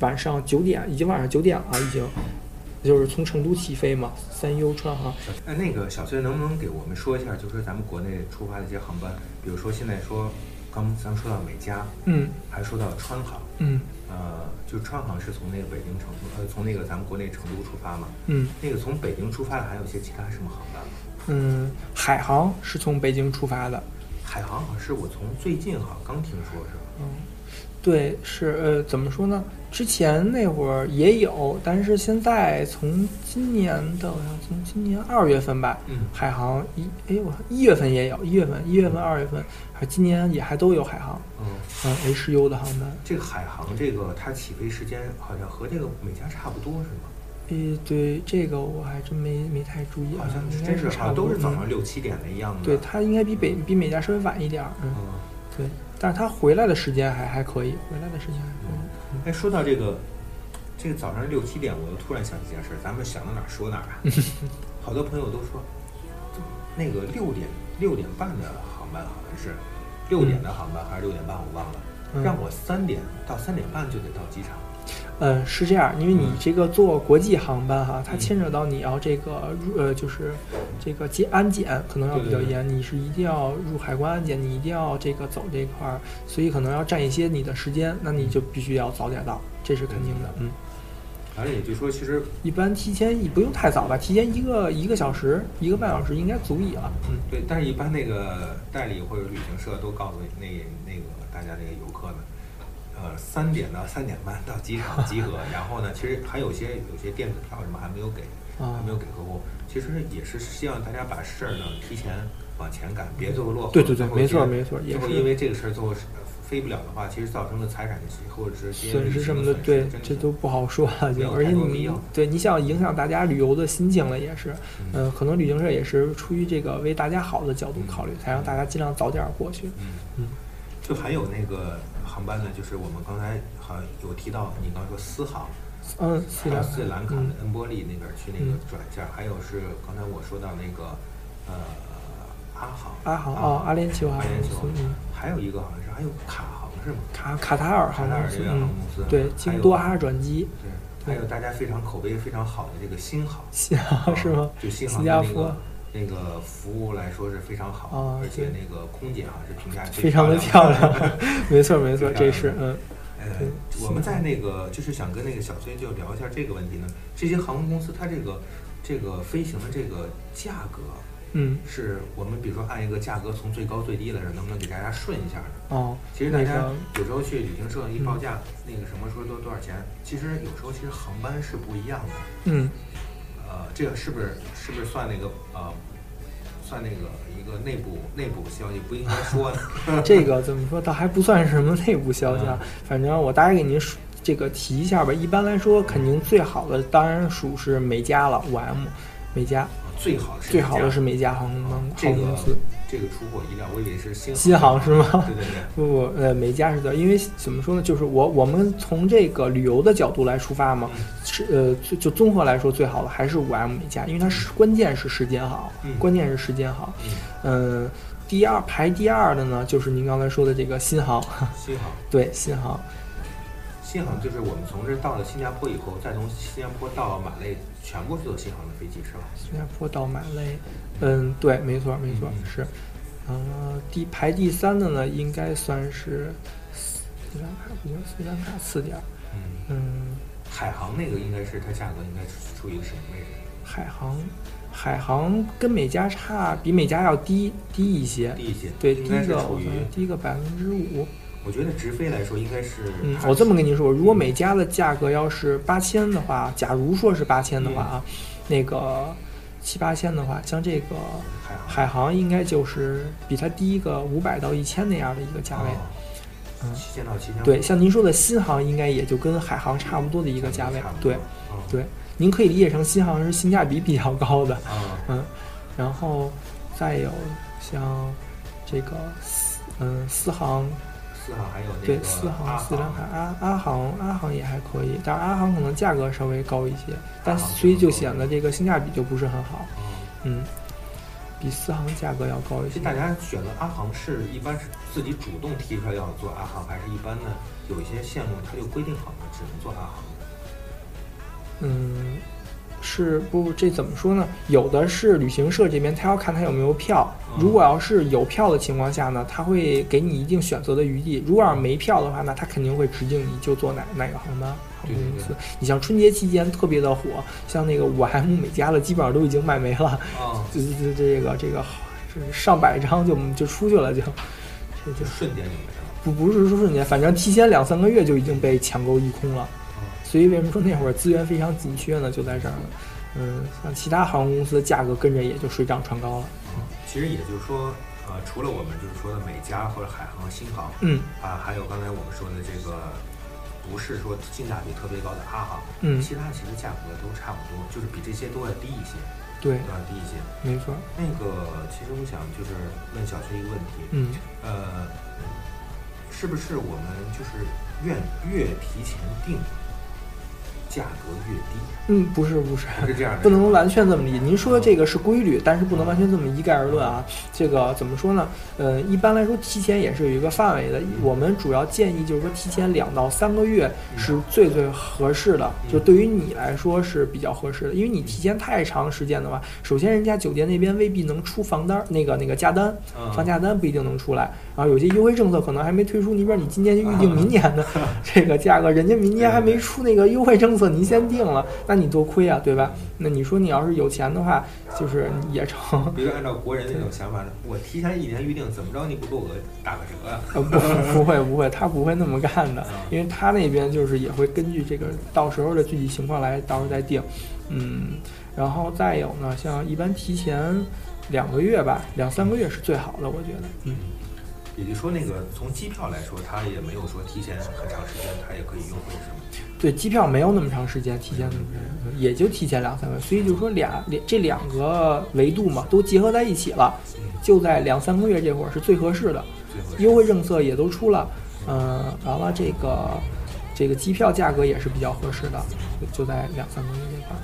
晚上九点，已经晚上九点了，已经，就是从成都起飞嘛，三优川航。哎，那个小崔能不能给我们说一下，就是咱们国内出发的一些航班，比如说现在说，刚咱们说到美加，嗯，还说到川航，嗯，呃，就川航是从那个北京成都，呃，从那个咱们国内成都出发嘛，嗯，那个从北京出发的还有一些其他什么航班吗？嗯，海航是从北京出发的。海航好像是我从最近哈刚听说是吧？嗯，对，是呃，怎么说呢？之前那会儿也有，但是现在从今年的，我想从今年二月份吧，嗯，海航一哎，我一月份也有，一月份、一月份、二月份，还今年也还都有海航，嗯嗯 H U 的航班。这个海航这个它起飞时间好像和这个美加差不多是吗？诶，对，这个我还真没没太注意、啊，好像应该是差不多，都是早上六七点的一样的。对，它应该比北、嗯、比美加稍微晚一点儿。嗯，对，但是它回来的时间还还可以，回来的时间还可以。哎、嗯，说到这个，这个早上六七点，我又突然想起一件事，咱们想到哪儿说哪儿啊。好多朋友都说，那个六点六点半的航班好像是，六点的航班还是六点半，我忘了。让我三点到三点半就得到机场。嗯，是这样，因为你这个坐国际航班哈，嗯、它牵扯到你要这个呃，就是这个接安检可能要比较严，对对对你是一定要入海关安检，你一定要这个走这块儿，所以可能要占一些你的时间，那你就必须要早点到，这是肯定的。嗯，反正也就是说，其实一般提前也不用太早吧，提前一个一个小时、一个半小时应该足以了。嗯，对，但是一般那个代理或者旅行社都告诉那那个大家那个游客呢。呃，三点到三点半到机场集合，然后呢，其实还有些有些电子票什么还没有给，还没有给客户。其实也是希望大家把事儿呢提前往前赶，别最后落后。对对对，没错没错。最后因为这个事儿最后飞不了的话，其实造成的财产或者是损失什么的，对，这都不好说了。就而且你对你想影响大家旅游的心情了，也是，嗯、呃，可能旅行社也是出于这个为大家好的角度考虑，才让大家尽量早点过去。嗯嗯，就还有那个。航班呢，就是我们刚才好像有提到，你刚才说私航，嗯，斯里兰卡的恩波利那边去那个转线，还有是刚才我说到那个呃阿航，阿航哦，阿联酋，阿联酋，还有一个好像是还有卡航是吗？卡卡塔尔航空公司，对，经多哈转机，对，还有大家非常口碑非常好的这个新航，新航是吗？就新航那个。那个服务来说是非常好，哦、而且那个空姐啊是评价非常的漂亮，没错没错，这是嗯，呃，我们在那个就是想跟那个小崔就聊一下这个问题呢，这些航空公司它这个这个飞行的这个价格，嗯，是我们比如说按一个价格从最高最低来说，能不能给大家顺一下呢？哦，其实大家有时候去旅行社一报价，嗯、那个什么说多多少钱，其实有时候其实航班是不一样的，嗯。呃，这个是不是是不是算那个呃，算那个一个内部内部消息不应该说呢？这个怎么说倒还不算是什么内部消息啊，嗯、反正我大概给您说这个提一下吧。一般来说，肯定最好的当然属是美加了，五 M 美加。最好的是最好的是美加航空公司，这个这个出乎意料，我以为是新新航是吗？对对对，不不呃，美加是的，因为怎么说呢，就是我我们从这个旅游的角度来出发嘛，是呃就就综合来说最好的还是五 M 美加，因为它是关键是时间好，嗯、关键是时间好，嗯、呃，第二排第二的呢就是您刚才说的这个新航，新航对新航，新航就是我们从这到了新加坡以后，再从新加坡到马累。全部是坐新航的飞机是吧？新加坡到马累，嗯，对，没错，没错，嗯、是。呃，第排第三的呢，应该算是斯里兰卡，不行，斯里兰卡次点。嗯嗯，海航那个应该是它价格应该处于一个什么位置？海航，海航跟美加差，比美加要低低一些，低一些，对，低个低个百分之五。我觉得直飞来说应该是，嗯，我这么跟您说，如果美加的价格要是八千的话，假如说是八千的话啊，嗯、那个七八千的话，像这个海航应该就是比它低一个五百到一千那样的一个价位，哦、嗯，七千到七千，对，像您说的新航应该也就跟海航差不多的一个价位，对，哦、对，您可以理解成新航是性价比比较高的，哦、嗯，然后再有像这个嗯四航。四航还有那个对四航、斯里兰卡、阿阿航、阿航也还可以，但是阿航可能价格稍微高一些，但所以就显得这个性价比就不是很好。嗯，比四航价格要高一些。大家选择阿航是一般是自己主动提出来要做阿航，还是一般呢？有一些项目它就规定好了，只能做阿航。嗯，是不？这怎么说呢？有的是旅行社这边，他要看他有没有票。如果要是有票的情况下呢，他会给你一定选择的余地；如果要是没票的话呢，他肯定会指定你就坐哪哪个航班航空公司。你像春节期间特别的火，像那个五 M 美加的基本上都已经卖没了，哦、这这这个这个上百张就就出去了，就这就瞬间就没了。不不是说瞬间，反正提前两三个月就已经被抢购一空了。所以为什么说那会儿资源非常紧缺呢？就在这儿了。嗯，像其他航空公司的价格跟着也就水涨船高了。嗯，其实也就是说，呃，除了我们就是说的美加或者海航、新航，嗯，啊，还有刚才我们说的这个，不是说性价比特别高的阿航，嗯，其他其实价格都差不多，就是比这些都要低一些，对，都要低一些，没错。那个，其实我想就是问小崔一个问题，嗯，呃，是不是我们就是越越提前定？价格越低。嗯，不是不是，不是这样的，不能完全这么理解。您说这个是规律，但是不能完全这么一概而论啊。这个怎么说呢？呃，一般来说提前也是有一个范围的。我们主要建议就是说提前两到三个月是最最合适的，就对于你来说是比较合适的，因为你提前太长时间的话，首先人家酒店那边未必能出房单，那个那个价单，房价单不一定能出来。然后有些优惠政策可能还没推出，你比如你今年就预定明年的这个价格，人家明年还没出那个优惠政策，您先定了，那你多亏啊，对吧？那你说你要是有钱的话，就是也成。比如按照国人那种想法，我提前一年预定，怎么着你不给我打个折啊？呃，不，不会，不会，他不会那么干的，因为他那边就是也会根据这个到时候的具体情况来，到时候再定。嗯，然后再有呢，像一般提前两个月吧，两三个月是最好的，我觉得。嗯。也就是说，那个从机票来说，它也没有说提前很长时间，它也可以优惠，是吗？对，机票没有那么长时间，提前那么长时间，也就提前两三个月，所以就是说俩两这两个维度嘛，都结合在一起了，就在两三个月这会儿是最合适的，优惠政策也都出了，嗯，完了这个这个机票价格也是比较合适的，就在两三个月这块。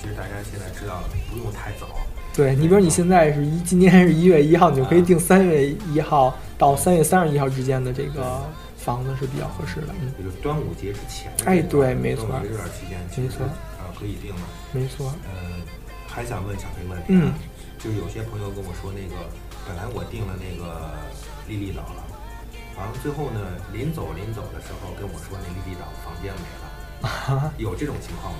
其实大家现在知道了，不用太早。对，你比如你现在是一今年是一月一号，你就可以定三月一号到三月三十一号之间的这个房子是比较合适的。嗯，也就是端午节之前。哎，对，没错。端午节这段期间，没错啊，可以定了。没错。呃，还想问小飞问题。嗯。就是有些朋友跟我说，那个本来我定了那个丽丽岛了，然后最后呢，临走临走的时候跟我说，那丽丽岛房间没了，啊、有这种情况吗？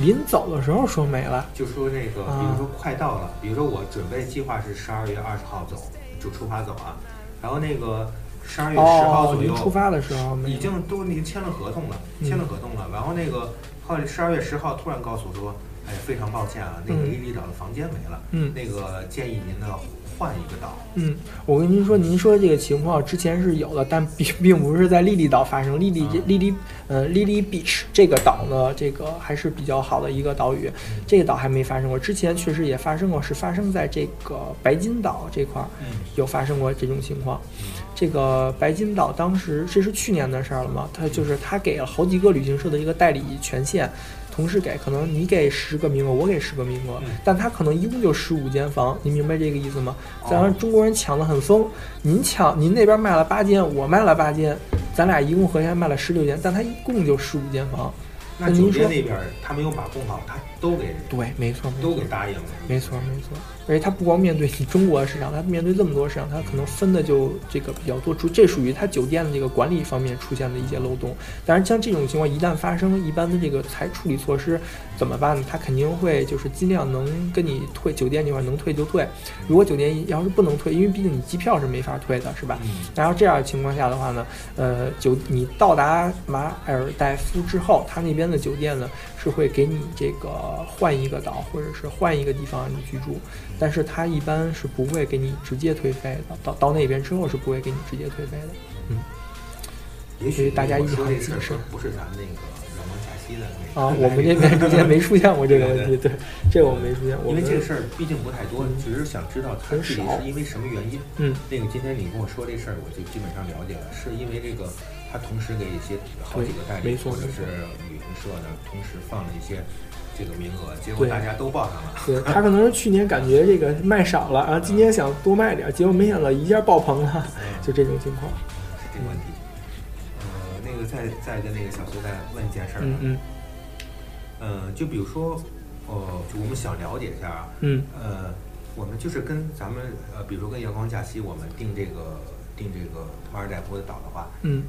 临走的时候说没了，就说那个，比如说快到了，啊、比如说我准备计划是十二月二十号走，就出发走啊，然后那个十二月十号左右、哦、出发的时候，已经都已经签了合同了，嗯、签了合同了，然后那个后来十二月十号突然告诉我说，哎，非常抱歉啊，那个丽丽岛的房间没了，嗯，那个建议您呢换一个岛。嗯，我跟您说，您说这个情况之前是有的，但并并不是在莉莉岛发生。莉莉莉莉，呃，莉莉 beach 这个岛呢，这个还是比较好的一个岛屿，这个岛还没发生过。之前确实也发生过，是发生在这个白金岛这块儿，有发生过这种情况。这个白金岛当时这是去年的事儿了嘛？他就是他给了好几个旅行社的一个代理权限。同时给，可能你给十个名额，我给十个名额，嗯、但他可能一共就十五间房，你明白这个意思吗？咱们中国人抢得很疯，您抢，您那边卖了八间，我卖了八间，咱俩一共合起来卖了十六间，但他一共就十五间房。那酒店那边他没有把控好，他都给对，没错，没错都给答应了，没错没错。而且他不光面对你中国的市场，他面对这么多市场，他可能分的就这个比较多，出这属于他酒店的这个管理方面出现的一些漏洞。当然，像这种情况一旦发生，一般的这个财处理措施怎么办呢？他肯定会就是尽量能跟你退，酒店这块能退就退。如果酒店要是不能退，因为毕竟你机票是没法退的，是吧？嗯、然后这样的情况下的话呢，呃，酒你到达马尔代夫之后，他那边的酒店呢是会给你这个换一个岛或者是换一个地方你居住，但是他一般是不会给你直接退费的，到到那边之后是不会给你直接退费的。嗯，也许大家一直很谨慎，不是咱们那个阳光假期的那个啊，我们这边之前没出现过这个问题，对，这我没出现，因为这个事儿毕竟不太多，只是想知道它具体是因为什么原因。嗯，那个今天你跟我说这事儿，我就基本上了解了，是因为这个。他同时给一些好几个代理或者是旅行社呢，同时放了一些这个名额，结果大家都报上了。对，他可能是去年感觉这个卖少了，然后今年想多卖点，结果没想到一下爆棚了，就这种情况。是这个问题。呃，那个再再跟那个小苏再问一件事儿。嗯嗯。呃，就比如说，呃，就我们想了解一下啊。嗯。呃，我们就是跟咱们呃，比如说跟阳光假期，我们订这个订这个马尔代夫的岛的话，嗯。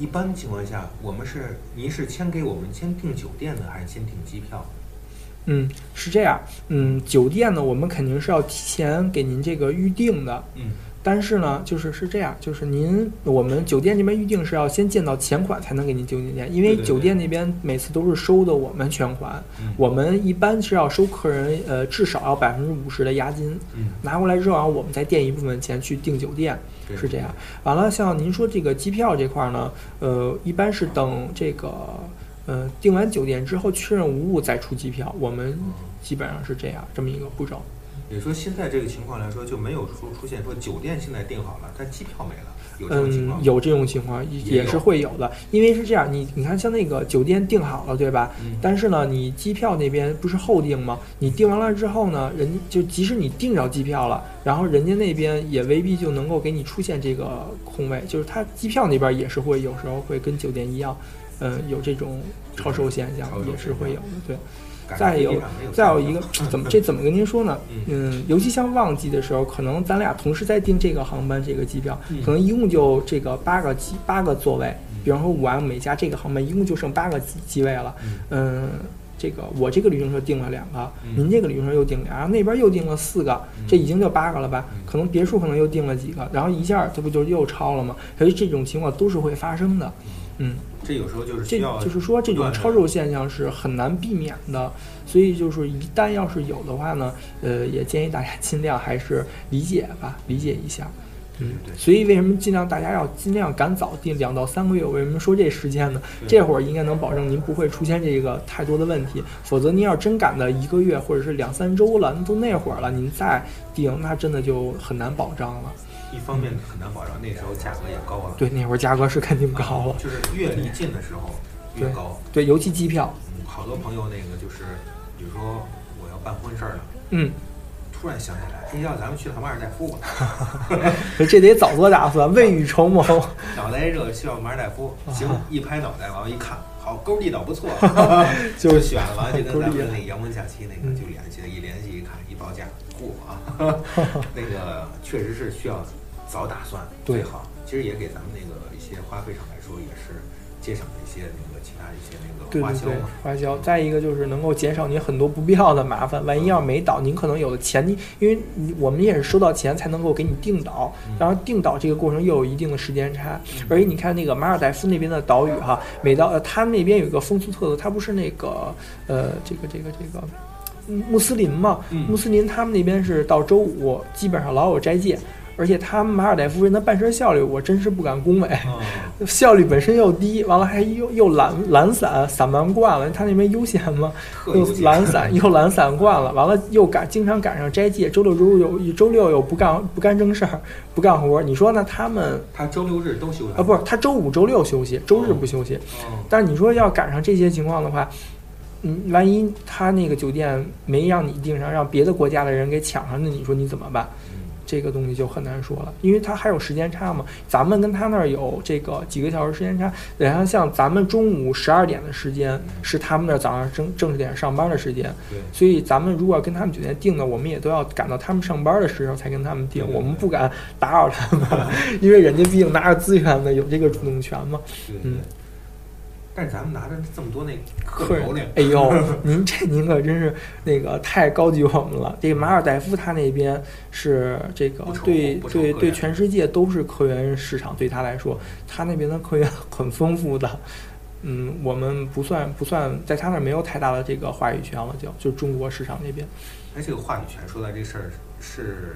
一般情况下，我们是您是先给我们先订酒店呢，还是先订机票？嗯，是这样。嗯，酒店呢，我们肯定是要提前给您这个预定的。嗯。但是呢，就是是这样，就是您我们酒店这边预定是要先见到钱款才能给您订酒店，因为酒店那边每次都是收的我们全款，对对对我们一般是要收客人呃至少要百分之五十的押金，嗯、拿过来之后，然后我们再垫一部分钱去订酒店，是这样。完了，像您说这个机票这块呢，呃，一般是等这个。嗯、呃，订完酒店之后确认无误再出机票，我们基本上是这样这么一个步骤。也说现在这个情况来说，就没有说出现说酒店现在订好了，但机票没了。有这种情况嗯，有这种情况也是会有的，因为是这样，你你看像那个酒店订好了，对吧？嗯、但是呢，你机票那边不是后订吗？你订完了之后呢，人就即使你订着机票了，然后人家那边也未必就能够给你出现这个空位，就是他机票那边也是会有时候会跟酒店一样，嗯、呃，有这种超售现象也是会有的，对。再有再有一个怎么这怎么跟您说呢？嗯，尤其像旺季的时候，可能咱俩同时在订这个航班这个机票，可能一共就这个八个机八个座位，比方说五 M 每家这个航班一共就剩八个机机位了。嗯，这个我这个旅行社订了两个，您这个旅行社又订了，然后那边又订了四个，这已经就八个了吧？可能别墅可能又订了几个，然后一下这不就又超了吗？所以这种情况都是会发生的。嗯，这有时候就是需要，这就是说这种超售现象是很难避免的，所以就是一旦要是有的话呢，呃，也建议大家尽量还是理解吧，理解一下。嗯，对。所以为什么尽量大家要尽量赶早定两到三个月？为什么说这时间呢？这会儿应该能保证您不会出现这个太多的问题，否则您要真赶到一个月或者是两三周了，那都那会儿了，您再定，那真的就很难保障了。一方面很难保障，那时候价格也高了。对，那会儿价格是肯定高了。嗯、就是越离近的时候越高。对，对，尤其机票。嗯，好多朋友那个就是，比如说我要办婚事了，嗯，突然想起来，哎呀，咱们去趟马尔代夫吧。这得早做打算，未雨绸缪。脑袋一热，去趟马尔代夫，行，一拍脑袋，往一看，好，勾地岛不错，就选了。完就跟咱们那阳光假期那个就联系了，一联系一看，一报价，嚯啊，那个确实是需要。早打算最好，其实也给咱们那个一些花费上来说，也是节省了一些那个其他一些那个花销嘛。对对对，花销。再一个就是能够减少您很多不必要的麻烦。万一要没倒，您可能有的钱，您因为我们也是收到钱才能够给你定岛，然后定岛这个过程又有一定的时间差。而且你看那个马尔代夫那边的岛屿哈，每到呃，它那边有一个风俗特色，它不是那个呃，这个这个这个。穆斯林嘛，穆斯林他们那边是到周五基本上老有斋戒。而且他们马尔代夫人的办事效率，我真是不敢恭维，哦、效率本身又低，完了还又又懒懒散散漫惯了，他那边悠闲嘛，又懒散又懒散惯了，完了又赶经常赶上斋戒，周六周日又周六又不干不干正事儿，不干活，你说呢？他们他周六日都休息啊？不是，他周五周六休息，周日不休息。哦、但是你说要赶上这些情况的话。嗯，万一他那个酒店没让你订上，让别的国家的人给抢上，那你说你怎么办？这个东西就很难说了，因为他还有时间差嘛。咱们跟他那儿有这个几个小时时间差，然后像咱们中午十二点的时间是他们那儿早上正正式点上班的时间，所以咱们如果要跟他们酒店订的，我们也都要赶到他们上班的时候才跟他们订，我们不敢打扰他们，因为人家毕竟拿着资源的，有这个主动权嘛。嗯。但是咱们拿着这么多那客流量，哎呦，您这您可真是那个太高级我们了。这个马尔代夫他那边是这个对对对全世界都是客源市场，对他来说，他那边的客源很丰富的。嗯，我们不算不算在他那儿没有太大的这个话语权了，就就中国市场那边。哎，这个话语权说到这事儿是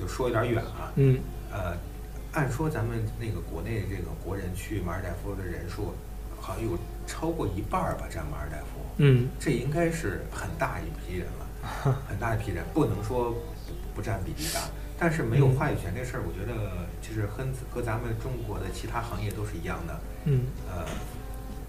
就说有点远了、啊。嗯，呃，按说咱们那个国内这个国人去马尔代夫的人数。好像有超过一半吧，占马尔代夫，嗯，这应该是很大一批人了，很大一批人，不能说 不, 不占比例大，但是没有话语权这事儿，我觉得就是和和咱们中国的其他行业都是一样的，嗯，呃，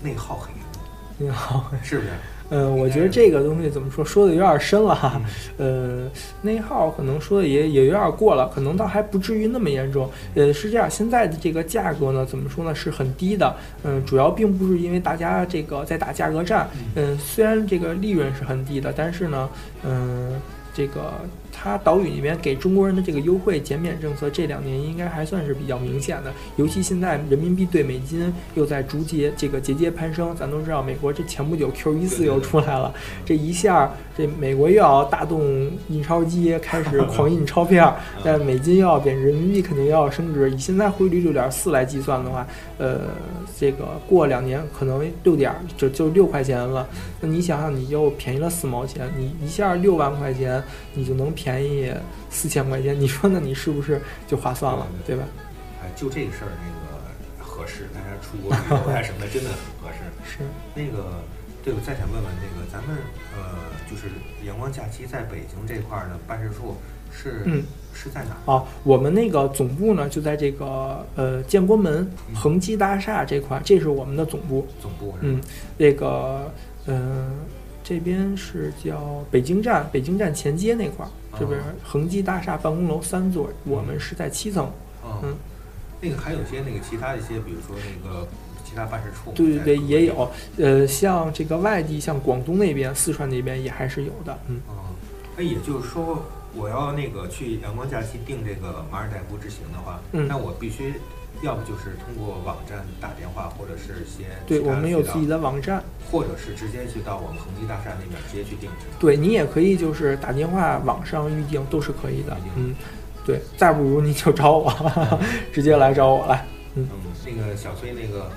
内耗很严重，内耗是不是？呃，我觉得这个东西怎么说，说的有点深了哈。呃，内耗可能说的也也有点过了，可能倒还不至于那么严重。呃，是这样，现在的这个价格呢，怎么说呢，是很低的。嗯、呃，主要并不是因为大家这个在打价格战。嗯、呃，虽然这个利润是很低的，但是呢，嗯、呃，这个它岛屿里面给中国人的这个优惠减免政策，这两年应该还算是比较明显的。尤其现在人民币对美金又在逐节这个节节攀升，咱都知道美国这前不久 Q 一四 又出来了，这一下这美国又要大动印钞机开始狂印钞票，但美金又要贬值，人民币肯定要升值。以现在汇率六点四来计算的话，呃，这个过两年可能六点就就六块钱了。那你想想，你又便宜了四毛钱，你一下六万块钱，你就能便宜。便宜四千块钱，你说那你是不是就划算了，对吧？哎，就这个事儿，那个合适，大家出国旅游啊什么的，真的很合适。是那个对，我再想问问那个咱们呃，就是阳光假期在北京这块的办事处是、嗯、是在哪啊？我们那个总部呢就在这个呃建国门恒基大厦这块，这是我们的总部。总部嗯，那个呃这边是叫北京站，北京站前街那块，这边恒基大厦办公楼三座，我们是在七层。嗯，嗯那个还有些那个其他一些，比如说那个。其他办事处对对对也有，呃，像这个外地，像广东那边、四川那边也还是有的，嗯。哎、嗯，也就是说，我要那个去阳光假期订这个马尔代夫之行的话，嗯，那我必须要不就是通过网站打电话，或者是一些对我们有自己的网站，或者是直接去到我们恒基大厦那边直接去订。对你也可以就是打电话网上预订都是可以的，嗯，对，再不如你就找我，嗯、直接来找我来，嗯，嗯那个小崔那个。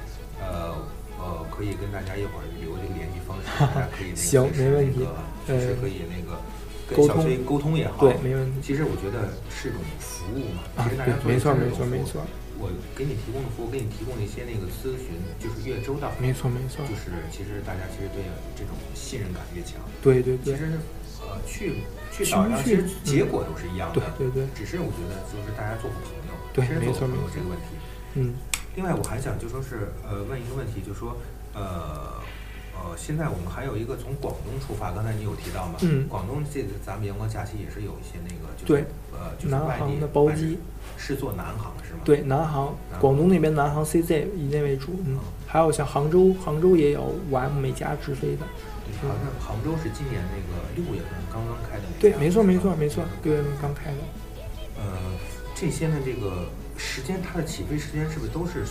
呃呃，可以跟大家一会儿留这个联系方式，大家可以那个行，没问题，就是可以那个跟小崔沟通也好，对，没问题。其实我觉得是种服务嘛，其实大家做没错没错没错。我给你提供的服务，给你提供一些那个咨询，就是越周到，没错没错。就是其实大家其实对这种信任感越强，对对对。其实呃，去去岛上，其实结果都是一样的，对对对。只是我觉得就是大家做个朋友，对，没错没错这个问题，嗯。另外，我还想就说是，呃，问一个问题，就说，呃，呃，现在我们还有一个从广东出发，刚才你有提到嘛？嗯。广东这咱们阳光假期也是有一些那个，就是呃，就是外地的包机，是坐南航是吗？对，南航，广东那边南航 C Z 以内为主，嗯。还有像杭州，杭州也有五 M 美加直飞的。对，好像杭州是今年那个六月份刚刚开的。对，没错，没错，没错，六月份刚开的。呃，这些呢，这个。时间它的起飞时间是不是都是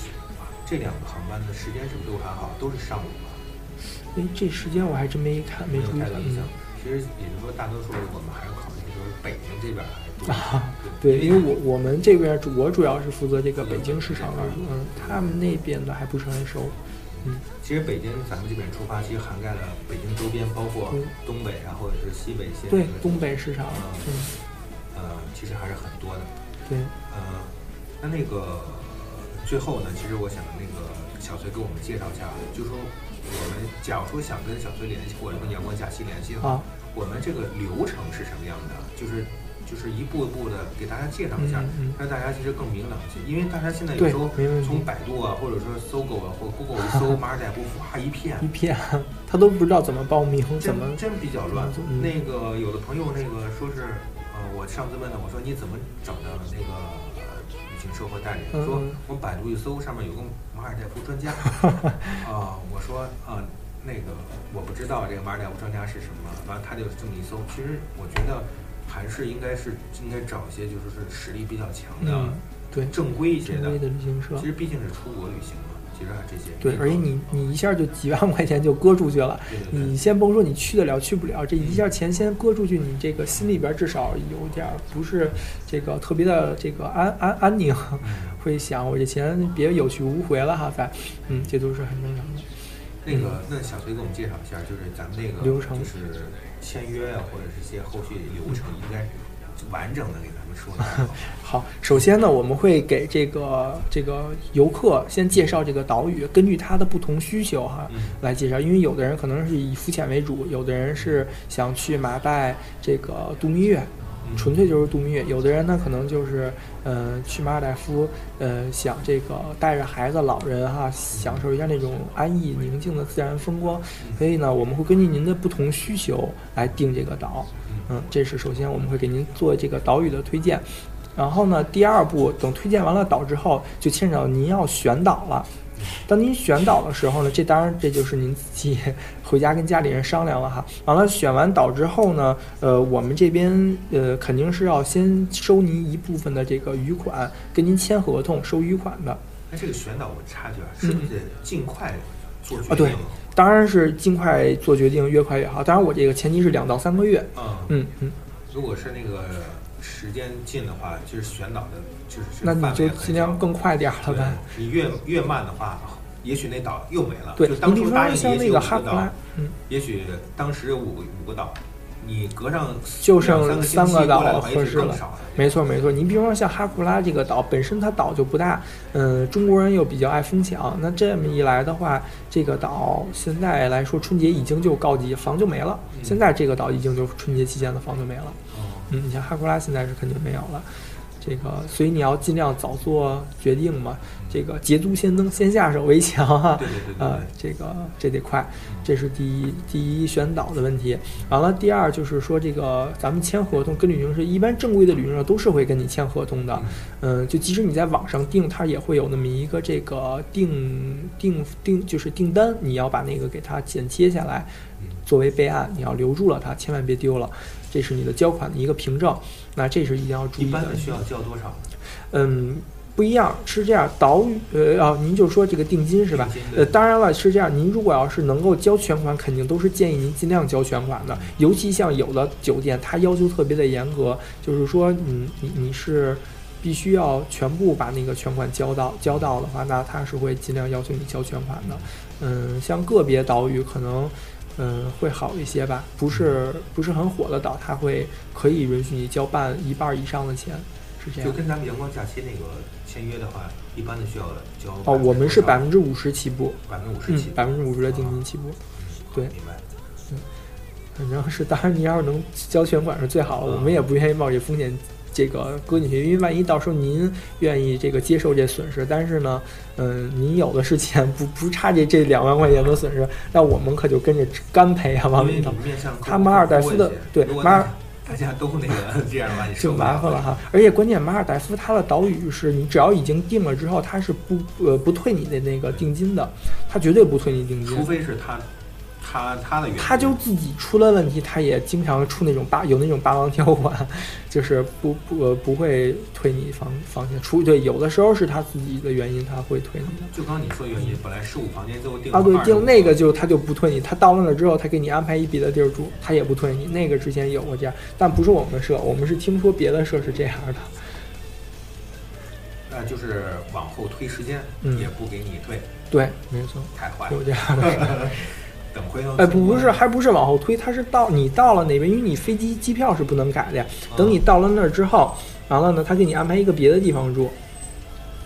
这两个航班的时间是不是都还好都是上午吧？哎，这时间我还真没看没注意。嗯、其实也就是说，大多数我们还是考虑就是北京这边还多、啊。对，因为我我们这边主我主要是负责这个北京市场了，嗯，他们那边的还不是很熟。嗯，其实北京咱们这边出发，其实涵盖了北京周边，包括东北啊，或者是西北一些。对，东北市场。嗯，呃，其实还是很多的。对，呃。那那个最后呢，其实我想那个小崔给我们介绍一下，就说我们假如说想跟小崔联系或者跟阳光假期联系的话，啊、我们这个流程是什么样的？就是就是一步一步的给大家介绍一下，嗯嗯、让大家其实更明朗一些。因为大家现在有时候从百度啊，或者说搜狗啊，或 Google 一搜马尔代夫，哗一片一片，他都不知道怎么报名，怎么真比较乱。嗯、那个有的朋友那个说是，呃，我上次问他，我说你怎么找到那个？售后代理说，我百度一搜，上面有个马尔代夫专家啊、呃，我说啊、呃，那个我不知道这个马尔代夫专家是什么，完了他就这么一搜。其实我觉得还是应该是应该找一些就是是实力比较强的，嗯、对正规一些的旅行社。其实毕竟是出国旅行嘛，其实、啊、这些对，而且你你一下就几万块钱就搁出去了，对对对你先甭说你去得了去不了，这一下钱先搁出去，你这个心里边至少有点不是这个特别的这个安安安宁，会想我这钱别有去无回了哈，在嗯，这都是很正常的。那个，那小崔给我们介绍一下，就是咱们那个流程，就是签约啊，或者是一些后续流程，应该完整的给咱们说一下。好，首先呢，我们会给这个这个游客先介绍这个岛屿，根据他的不同需求哈、啊、来介绍。因为有的人可能是以浮潜为主，有的人是想去马代这个度蜜月，纯粹就是度蜜月；有的人呢可能就是嗯、呃、去马尔代夫，呃想这个带着孩子、老人哈、啊，享受一下那种安逸宁静的自然风光。所以呢，我们会根据您的不同需求来定这个岛。嗯，这是首先我们会给您做这个岛屿的推荐。然后呢，第二步，等推荐完了岛之后，就牵扯到您要选岛了。当您选岛的时候呢，这当然这就是您自己回家跟家里人商量了哈。完了，选完岛之后呢，呃，我们这边呃肯定是要先收您一部分的这个余款，跟您签合同收余款的。那这个选岛我插句啊，是不是得尽快做决定？嗯啊对当然是尽快做决定，越快越好。当然，我这个前提是两到三个月。嗯嗯如果是那个时间近的话，就是选岛的，就是那你就尽量更快点了呗。你越越慢的话，也许那岛又没了。对，就当初答应你，也许有五个岛，嗯，也许当时有五个五个岛，你隔上就剩三个岛合适了。没错没错，你比方说像哈库拉这个岛本身它岛就不大，嗯，中国人又比较爱分享，那这么一来的话，这个岛现在来说春节已经就告急，房就没了。嗯、现在这个岛已经就春节期间的房就没了。哦、嗯，你像哈库拉现在是肯定没有了。这个，所以你要尽量早做决定嘛。这个捷足先登，先下手为强啊。对对 对, 对。呃，这个这得快，这是第一第一选岛的问题。完了，第二就是说这个咱们签合同，跟旅行社一般正规的旅行社都是会跟你签合同的。嗯、呃，就即使你在网上订，它也会有那么一个这个订订订，就是订单，你要把那个给它剪切下来，作为备案，你要留住了它，千万别丢了。这是你的交款的一个凭证，那这是一定要注意的。一般的需要交多少？嗯，不一样，是这样，岛屿呃啊，您就说这个定金是吧？呃，当然了，是这样，您如果要是能够交全款，肯定都是建议您尽量交全款的。尤其像有的酒店，它要求特别的严格，就是说，嗯，你你是必须要全部把那个全款交到交到的话，那它是会尽量要求你交全款的。嗯，像个别岛屿可能。嗯，会好一些吧。不是不是很火的岛，它会可以允许你交半一半以上的钱，是这样。就跟咱们阳光假期那个签约的话，一般的需要交哦，我们是百分之五十起步，百分之五十起，百分之五十的定金起步。对，明白。嗯，反正是，当然你要是能交全款是最好了，我们也不愿意冒这风险。这个搁进去，因为万一到时候您愿意这个接受这损失，但是呢，嗯，您有的是钱，不不差这这两万块钱的损失，那我们可就跟着干赔啊，往里头。他马尔代夫的对马尔，大家都那个这样吧，就麻烦了哈。而且关键马尔代夫它的岛屿是你只要已经定了之后，它是不呃不退你的那个定金的，它绝对不退你定金，除非是他。他他的原因，他就自己出了问题，他也经常出那种霸有那种霸王条款，就是不不不会退你房房钱，除对有的时候是他自己的原因，他会退你的。就刚你说的原因，本来十五房间最后定啊，对，定那个就他就不退你，他到那了之后，他给你安排一别的地儿住，他也不退你。那个之前有过这样，但不是我们社，我们是听说别的社是这样的。那就是往后推时间，嗯、也不给你退。对，没错，太坏了，有这样的事。哎，不不是，还不是往后推，它是到你到了哪边，因为你飞机机票是不能改的呀。等你到了那儿之后，完了呢，他给你安排一个别的地方住。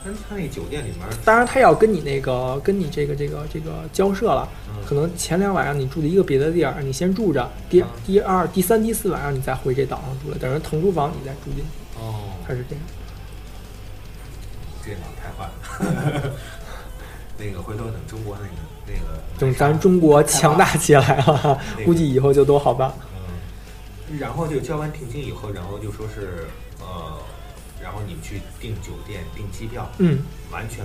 但他那酒店里面，当然他要跟你那个跟你这个这个这个交涉了。可能前两晚上你住的一个别的地儿，你先住着，第第二、第三、第四晚上你再回这岛上住了，等人腾出房你再住进去。哦，他是这样。这脑太坏了。那个回头等中国那个。那个等咱中国强大起来了，估计以后就都好办。嗯，然后就交完定金以后，然后就说是呃，然后你们去订酒店、订机票，嗯，完全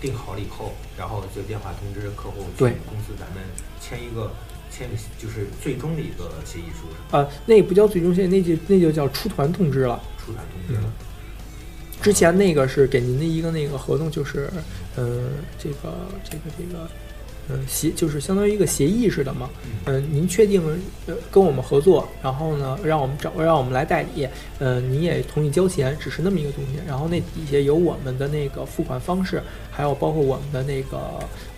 订好了以后，然后就电话通知客户，对公司咱们签一个签，就是最终的一个协议书。呃，那不叫最终协议，那就那就叫出团通知了。出团通知了。嗯，之前那个是给您的一个那个合同，就是呃，这个这个这个。嗯，协就是相当于一个协议似的嘛。嗯、呃，您确定呃跟我们合作，然后呢，让我们找让我们来代理。嗯、呃，您也同意交钱，只是那么一个东西。然后那底下有我们的那个付款方式，还有包括我们的那个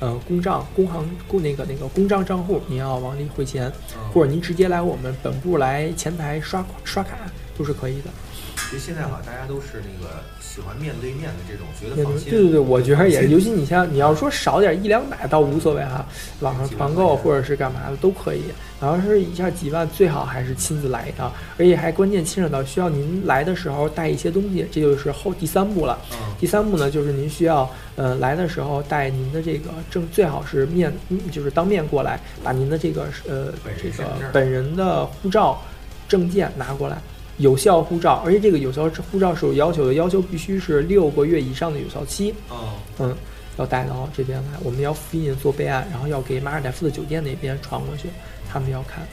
呃公账、工行、公那个那个公账账户，您要往里汇钱，或者您直接来我们本部来前台刷刷卡都是可以的。其实现在哈，大家都是那个喜欢面对面的这种，觉得放心。对对对，我觉得也是，尤其你像你要说少点一两百倒无所谓哈、啊，网上团购或者是干嘛的都可以。然后是一下几万，最好还是亲自来一趟，而且还关键牵扯到需要您来的时候带一些东西，这就是后第三步了。嗯、第三步呢，就是您需要呃来的时候带您的这个证，最好是面就是当面过来，把您的这个呃这个本人的护照证件拿过来。有效护照，而且这个有效护照是有要求的，要求必须是六个月以上的有效期。哦，嗯，要带到这边来，我们要复印做备案，然后要给马尔代夫的酒店那边传过去，他们要看。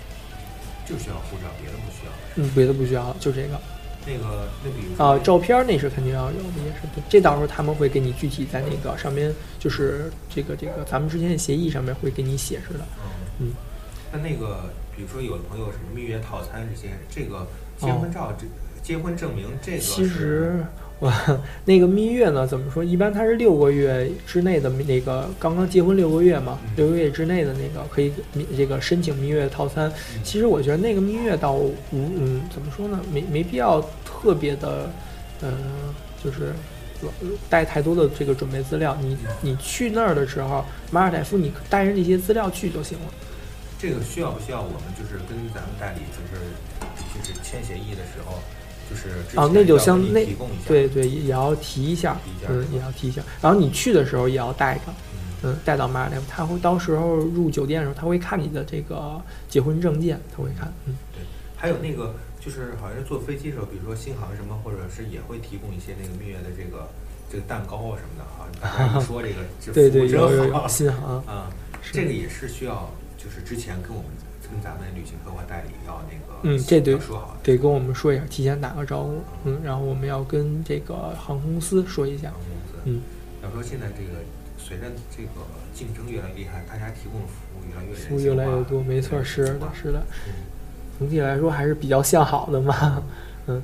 就需要护照，别的不需要。嗯，别的不需要，就这个。那个，那比如啊，照片那是肯定要有的，也是对。这到时候他们会给你具体在那个上面，就是这个这个咱们之前的协议上面会给你写示的。嗯。嗯，那那个，比如说有的朋友什么蜜月套餐这些，这个。结婚照这结婚证明这个是？其实我那个蜜月呢，怎么说？一般它是六个月之内的那个，刚刚结婚六个月嘛，嗯、六个月之内的那个可以这个申请蜜月套餐。嗯、其实我觉得那个蜜月到无嗯怎么说呢？没没必要特别的，嗯、呃，就是。带太多的这个准备资料，你你去那儿的时候，马尔代夫你带着那些资料去就行了。这个需要不需要我们就是跟咱们代理就是就是签协议的时候，就是哦、啊，那就相那对对也要提一下，一下嗯也要提一下。然后你去的时候也要带着，嗯, 嗯带到马尔代夫，他会到时候入酒店的时候他会看你的这个结婚证件，他会看，嗯对，还有那个。就是好像是坐飞机的时候，比如说新航什么，或者是也会提供一些那个蜜月的这个这个蛋糕啊什么的哈。大家说这个这对对有新航啊，这个也是需要就是之前跟我们跟咱们旅行合伙代理要那个嗯，这对说好得跟我们说一下，提前打个招呼，嗯，然后我们要跟这个航空公司说一下。航空公司嗯，要说现在这个随着这个竞争越来越厉害，大家提供的服务越来越服务越来越多，没错，是的，是的。总体来说还是比较向好的嘛，嗯。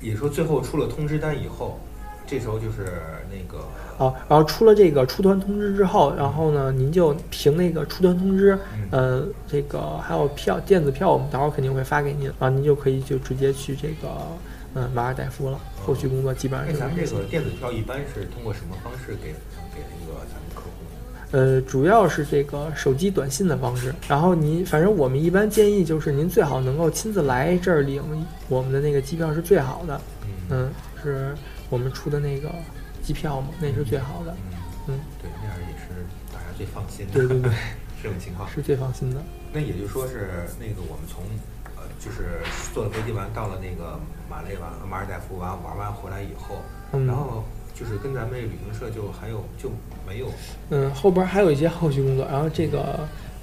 也说最后出了通知单以后，这时候就是那个哦，然后出了这个出团通知之后，然后呢，您就凭那个出团通知，嗯、呃，这个还有票电子票，我们待会儿肯定会发给您，然后您就可以就直接去这个嗯马尔代夫了。后续工作基本上是。咱们这个电子票一般是通过什么方式给给那个咱们客户？呃，主要是这个手机短信的方式。然后您，反正我们一般建议就是您最好能够亲自来这儿领我们的那个机票是最好的。嗯，是我们出的那个机票嘛，那是最好的。嗯，对，那样也是大家最放心的。对对对，这种情况是最放心的。那也就是说是那个我们从呃，就是坐了飞机完到了那个马累完马尔代夫玩玩完回来以后，嗯、然后。就是跟咱们旅行社就还有就没有，嗯，后边还有一些后续工作。然后这个，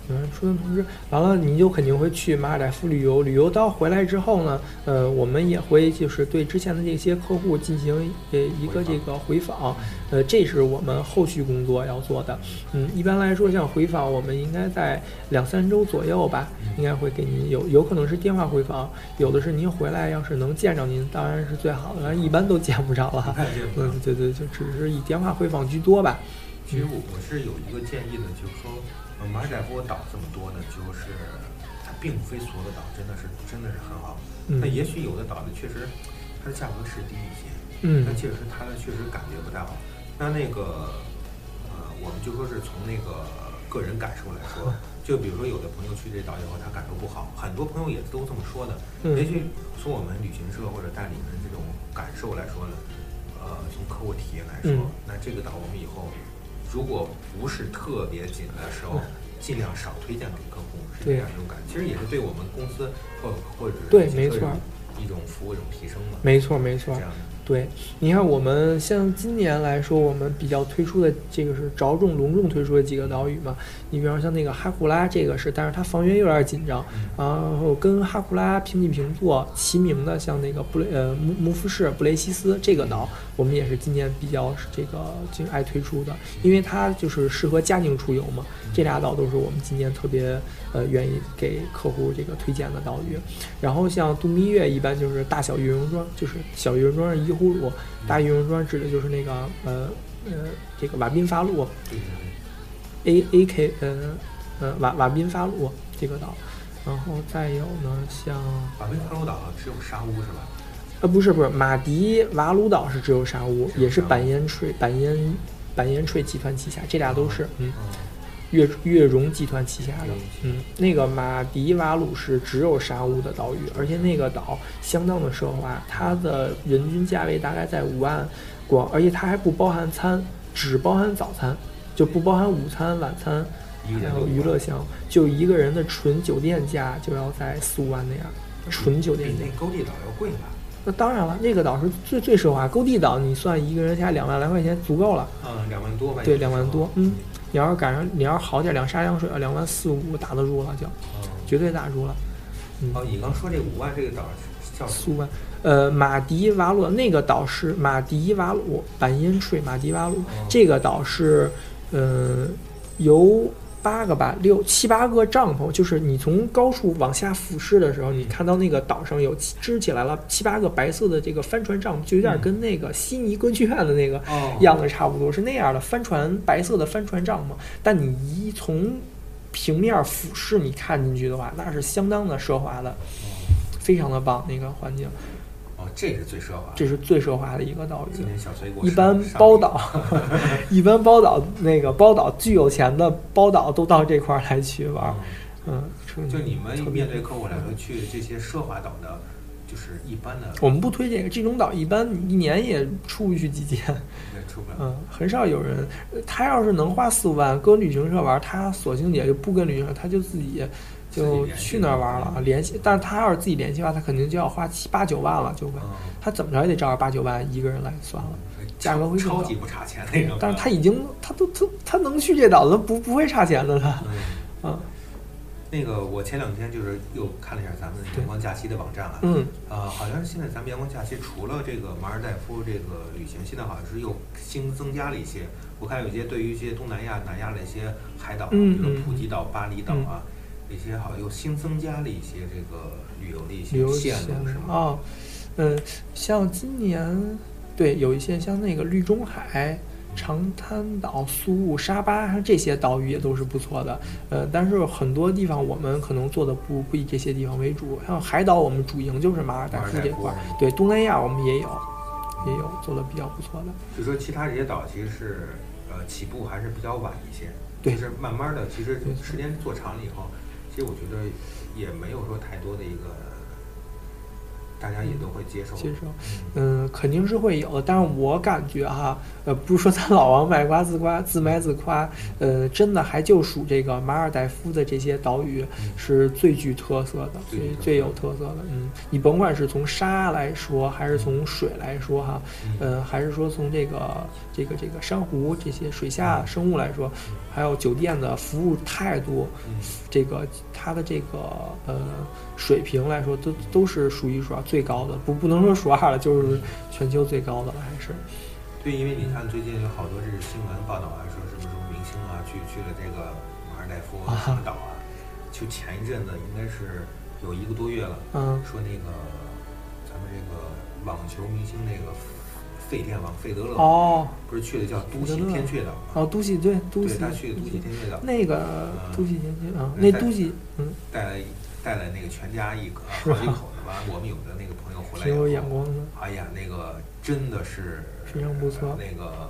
嗯，出团通知完了，您就肯定会去马尔代夫旅游。旅游到回来之后呢，呃，我们也会就是对之前的这些客户进行呃一个这个回访，呃，这是我们后续工作要做的。嗯，一般来说，像回访，我们应该在两三周左右吧，应该会给您有有可能是电话回访，有的是您回来要是能见着您，当然是最好的，一般都见不着了。嗯，对对，就只是以电话回访居多吧。其实我我是有一个建议的，就是说。马尔代夫岛这么多呢，就是它并非所有的岛真的是真的是很好，那、嗯、也许有的岛呢确实它的价格是低一些，嗯，但确实它的确实感觉不太好。那那个呃，我们就说是从那个个人感受来说，就比如说有的朋友去这岛以后他感受不好，很多朋友也都这么说的。嗯、也许从我们旅行社或者代理人这种感受来说呢，呃，从客户体验来说，嗯、那这个岛我们以后。如果不是特别紧的时候，尽量少推荐给客户，是这样一种感觉。其实也是对我们公司或或者对没错一种服务一种提升嘛。没错没错，对。你看我们像今年来说，我们比较推出的这个是着重隆重推出的几个岛屿嘛。你比方像那个哈库拉，这个是，但是它房源有点紧张。然后跟哈库拉平起平坐齐名的，像那个布雷呃穆穆夫士布雷西斯这个岛。我们也是今年比较这个就爱推出的，因为它就是适合家庭出游嘛。这俩岛都是我们今年特别呃愿意给客户这个推荐的岛屿。然后像度蜜月一般就是大小月容庄，就是小月容庄是一呼噜，大月容庄指的就是那个呃呃这个瓦宾法鲁 ，A A K 呃呃瓦瓦宾法鲁这个岛。然后再有呢像瓦宾法鲁岛只有沙屋是吧？呃，不是不是，马迪瓦鲁岛是只有沙屋，也是板烟税板烟板烟税集团旗下，这俩都是嗯，月月融集团旗下的嗯，那个马迪瓦鲁是只有沙屋的岛屿，而且那个岛相当的奢华，它的人均价位大概在五万广，而且它还不包含餐，只包含早餐，就不包含午餐晚餐，还有娱乐项，就一个人的纯酒店价就要在四五万那样，纯酒店价比那勾地岛要贵吧？那当然了，那个岛是最最奢华。勾地岛你算一个人下两万来块钱足够了。嗯，两万多吧。对，两万多。嗯，你要是赶上，你要是好点，两沙两水，两万四五打得住了就，嗯、绝对打住了。嗯、哦，你刚说这五万这个岛叫苏万，呃，马迪瓦鲁那个岛是马迪瓦鲁板烟水马迪瓦鲁、哦、这个岛是，呃，由八个吧，六七八个帐篷，就是你从高处往下俯视的时候，你看到那个岛上有支起来了七八个白色的这个帆船帐篷，就有点跟那个悉尼歌剧院的那个样子差不多，是那样的帆船白色的帆船帐篷。但你一从平面俯视你看进去的话，那是相当的奢华的，非常的棒那个环境。哦，这是最奢华，这是最奢华的一个岛屿。一般包岛，一般包岛那个包岛巨有钱的包岛都到这块儿来去玩。嗯，嗯，就你们面对客户来说，去这些奢华岛的，就是一般的。我们不推荐这种岛，一般一年也出不去几天。出不了。嗯，很少有人，他要是能花四五万跟旅行社玩，他索性也就不跟旅行社，他就自己。就去那儿玩了，联系，但是他要是自己联系的话，他肯定就要花七八九万了，就会，嗯、他怎么着也得照着八九万一个人来算了，价格会超级不差钱那种。但是他已经，他都他他能去这岛，他不不会差钱的他。嗯，嗯，那个我前两天就是又看了一下咱们阳光假期的网站啊，嗯，呃，好像是现在咱们阳光假期除了这个马尔代夫这个旅行，现在好像是又新增加了一些。我看有些对于一些东南亚、南亚的一些海岛，嗯、比如普吉岛、巴厘岛啊。嗯，一些好像又新增加了一些这个旅游的一些线路是吗？啊、哦，嗯，像今年对有一些像那个绿中海、长滩岛、苏雾、沙巴这些岛屿也都是不错的。呃，但是很多地方我们可能做的不不以这些地方为主，像海岛我们主营就是马尔代夫这块，对，东南亚我们也有也有做的比较不错的。就说其他这些岛其实是呃起步还是比较晚一些，就是慢慢的，其实时间做长了以后。其实我觉得也没有说太多的一个，大家也都会接受。接受，嗯，肯定是会有的。但是我感觉哈、啊，呃，不是说咱老王卖瓜自夸自卖自夸，呃，真的还就属这个马尔代夫的这些岛屿是最具特色的，嗯、最最有特色的。嗯，你甭管是从沙来说，还是从水来说哈、啊，嗯、呃，还是说从这个这个这个珊瑚这些水下生物来说，嗯、还有酒店的服务态度，嗯、这个它的这个呃。水平来说都都是数一数二最高的，不不能说数二了，就是全球最高的了，还是。对，因为你看最近有好多这是新闻报道啊，说什么什么明星啊去去了这个马尔代夫什么岛啊，就前一阵子应该是有一个多月了，嗯，说那个咱们这个网球明星那个费天王费德勒哦，不是去的叫都喜天雀岛哦，都喜对都喜，他去都喜天雀岛那个都喜天雀啊，那都喜嗯带来。带了那个全家一口好几口的吧，我们有的那个朋友回来挺有眼光的。哎呀，那个真的是非常不错。那个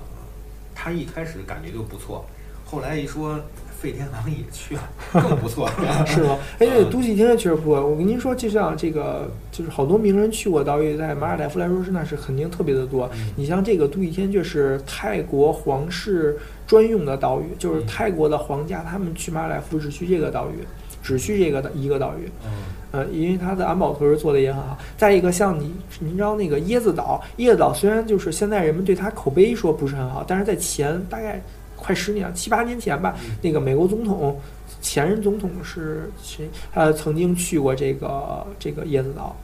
他一开始感觉就不错，后来一说费天王也去了，更不错，是吗？哎，对，都喜天确实不错。我跟您说，就像这个，就是好多名人去过岛屿，在马尔代夫来说是那是肯定特别的多。嗯、你像这个都喜天雀是泰国皇室专用的岛屿，就是泰国的皇家他们去马尔代夫只去这个岛屿。只去这个一个岛屿，嗯，呃，因为它的安保措施做的也很好。再一个，像你，您知道那个椰子岛，椰子岛虽然就是现在人们对它口碑说不是很好，但是在前大概快十年、七八年前吧，嗯、那个美国总统前任总统是谁？他曾经去过这个这个椰子岛，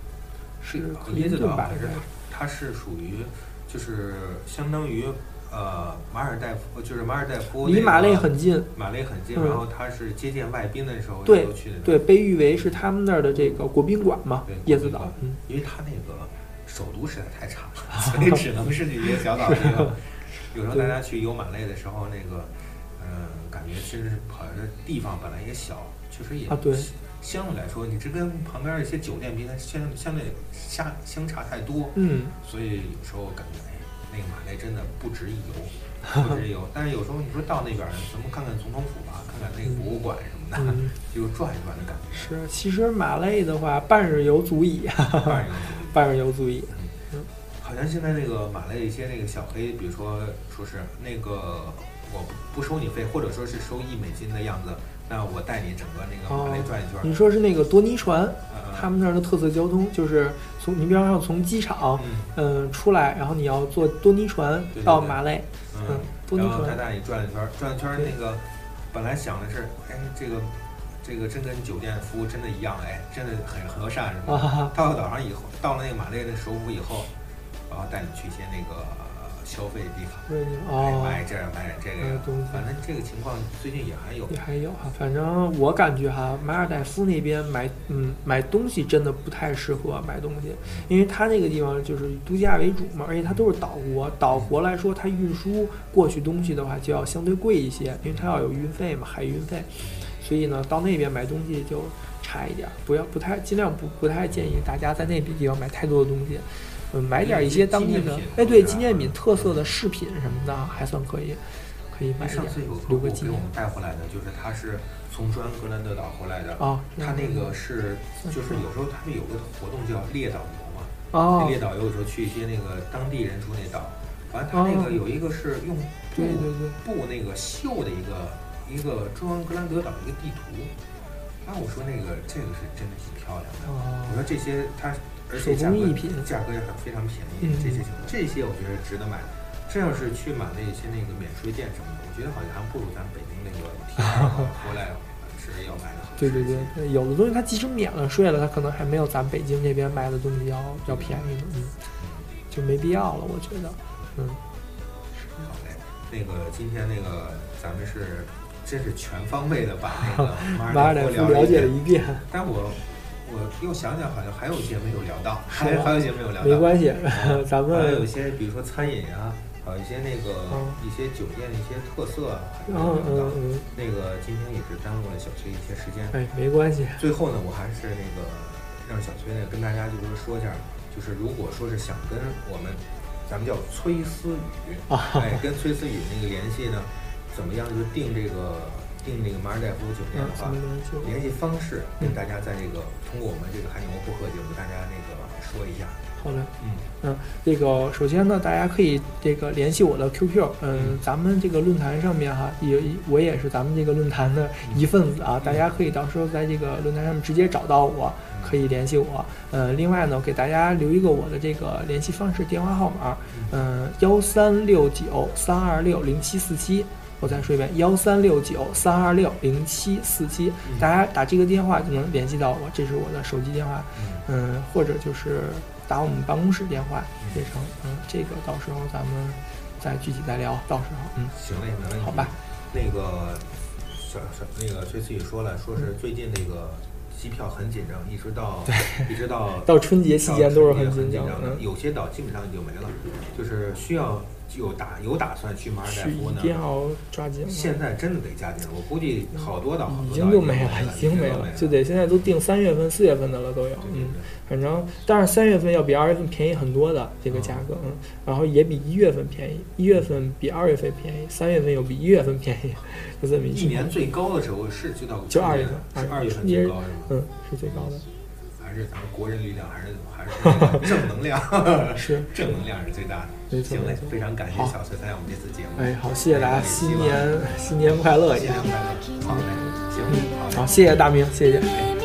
是克林顿吧？是，它是属于就是相当于。呃，马尔代夫就是马尔代夫，离马累很近，马累很近。然后他是接见外宾的时候，对对，被誉为是他们那儿的这个国宾馆嘛，椰子岛。嗯，因为他那个首都实在太差了，所以只能是这些小岛。有时候大家去游马累的时候，那个嗯，感觉真是好像地方本来也小，确实也啊对。相对来说，你这跟旁边一些酒店比，它相相对相相差太多。嗯，所以有时候感觉。那个马累真的不值一游，不值一游。但是有时候你说到那边，咱们看看总统府吧，看看那个博物馆什么的，嗯、就转一转的感觉。是，其实马累的话，半日游足矣。半日游，半日游足矣。嗯，好像现在那个马累一些那个小黑，比如说说是那个我不收你费，或者说是收一美金的样子，那我带你整个那个马累转一圈。哦、你说是那个多尼船，嗯、他们那儿的特色交通就是。从你比方说从机场，嗯、呃，出来，然后你要坐多尼船到马累，嗯，多尼船，然后他带你转一圈，转一圈那个，本来想的是，哎，这个，这个真跟酒店服务真的一样，哎，真的很和善什么。啊、到了岛上以后，到了那个马累的首府以后，然后带你去一些那个消费地方，对哦，买这买点这个，反正这个情况最近也还有，也还有哈。反正我感觉哈，马尔代夫那边买嗯买东西真的不太适合买东西，因为它那个地方就是度假为主嘛，而且它都是岛国，岛国来说它运输过去东西的话就要相对贵一些，因为它要有运费嘛，海运费，所以呢到那边买东西就差一点，不要不太尽量不不太建议大家在那边也要买太多的东西。嗯，买点一些当地的，哎，对，纪念品、特色的饰品什么的，还算可以，可以买点。上次有个客户给我们带回来的，就是他是从专格兰德岛回来的啊，他那个是就是有时候他们有个活动叫列岛游嘛，哦，列岛游有时候去一些那个当地人住那岛，反正他那个有一个是用布布那个绣的一个一个专格兰德岛一个地图，啊，我说那个这个是真的挺漂亮的，我说这些他。而且价格价格也很非常便宜，这些这些我觉得值得买。这要是去买那些那个免税店什么的，我觉得好像还不如咱北京那个体验回来是要买的好。对对对，有的东西它即使免了税了，它可能还没有咱北京这边卖的东西要要便宜呢，嗯，就没必要了，我觉得。嗯，好嘞，那个今天那个咱们是真是全方位的把那个马尔代夫了解了一遍，但我。我又想想，好像还有一些没有聊到，还有还有一些没有聊到，没关系，嗯、咱们还有一些，比如说餐饮啊，还有一些那个、嗯、一些酒店的一些特色啊，还没有聊到。嗯嗯嗯、那个今天也是耽误了小崔一些时间，哎，没关系。最后呢，我还是那个让小崔呢跟大家就是说一下，就是如果说是想跟我们，咱们叫崔思雨，啊、哎，跟崔思雨那个联系呢，怎么样就是定这个。订这个马尔代夫酒店的话，联系方式跟大家在这个通过我们这个海景播客节目，大家那个说一下。好的，嗯嗯，这个首先呢，大家可以这个联系我的 Q Q， 嗯，嗯咱们这个论坛上面哈，也我也是咱们这个论坛的一份子啊，嗯、大家可以到时候在这个论坛上面直接找到我，嗯、可以联系我。呃，另外呢，给大家留一个我的这个联系方式电话号码，嗯，幺三六九三二六零七四七。我再说一遍，幺三六九三二六零七四七，大家打这个电话就能联系到我，这是我的手机电话，嗯，或者就是打我们办公室电话也成，嗯，这个到时候咱们再具体再聊，到时候，嗯，行嘞，没问题，好吧。那个小小那个崔思雨说了，说是最近那个机票很紧张，一直到一直到到春节期间都是很紧张的，有些岛基本上已经没了，就是需要。有打有打算去马尔代夫呢？一定要抓紧！现在真的得加紧，我估计好多岛已经都没了，已经没了，就得现在都定三月份、四月份的了都有。嗯，反正但是三月份要比二月份便宜很多的这个价格，嗯，然后也比一月份便宜，一月份比二月份便宜，三月份又比一月份便宜，就这么一年最高的时候是就到就二月份，是二月份最高是吗？嗯，是最高的。还是咱们国人力量，还是还是正能量，是正能量是最大的。行嘞，非常感谢小崔参加我们这次节目。哎，好，谢谢大家，新年新年快乐，新年快乐。好嘞，行，好，谢谢大明，谢谢。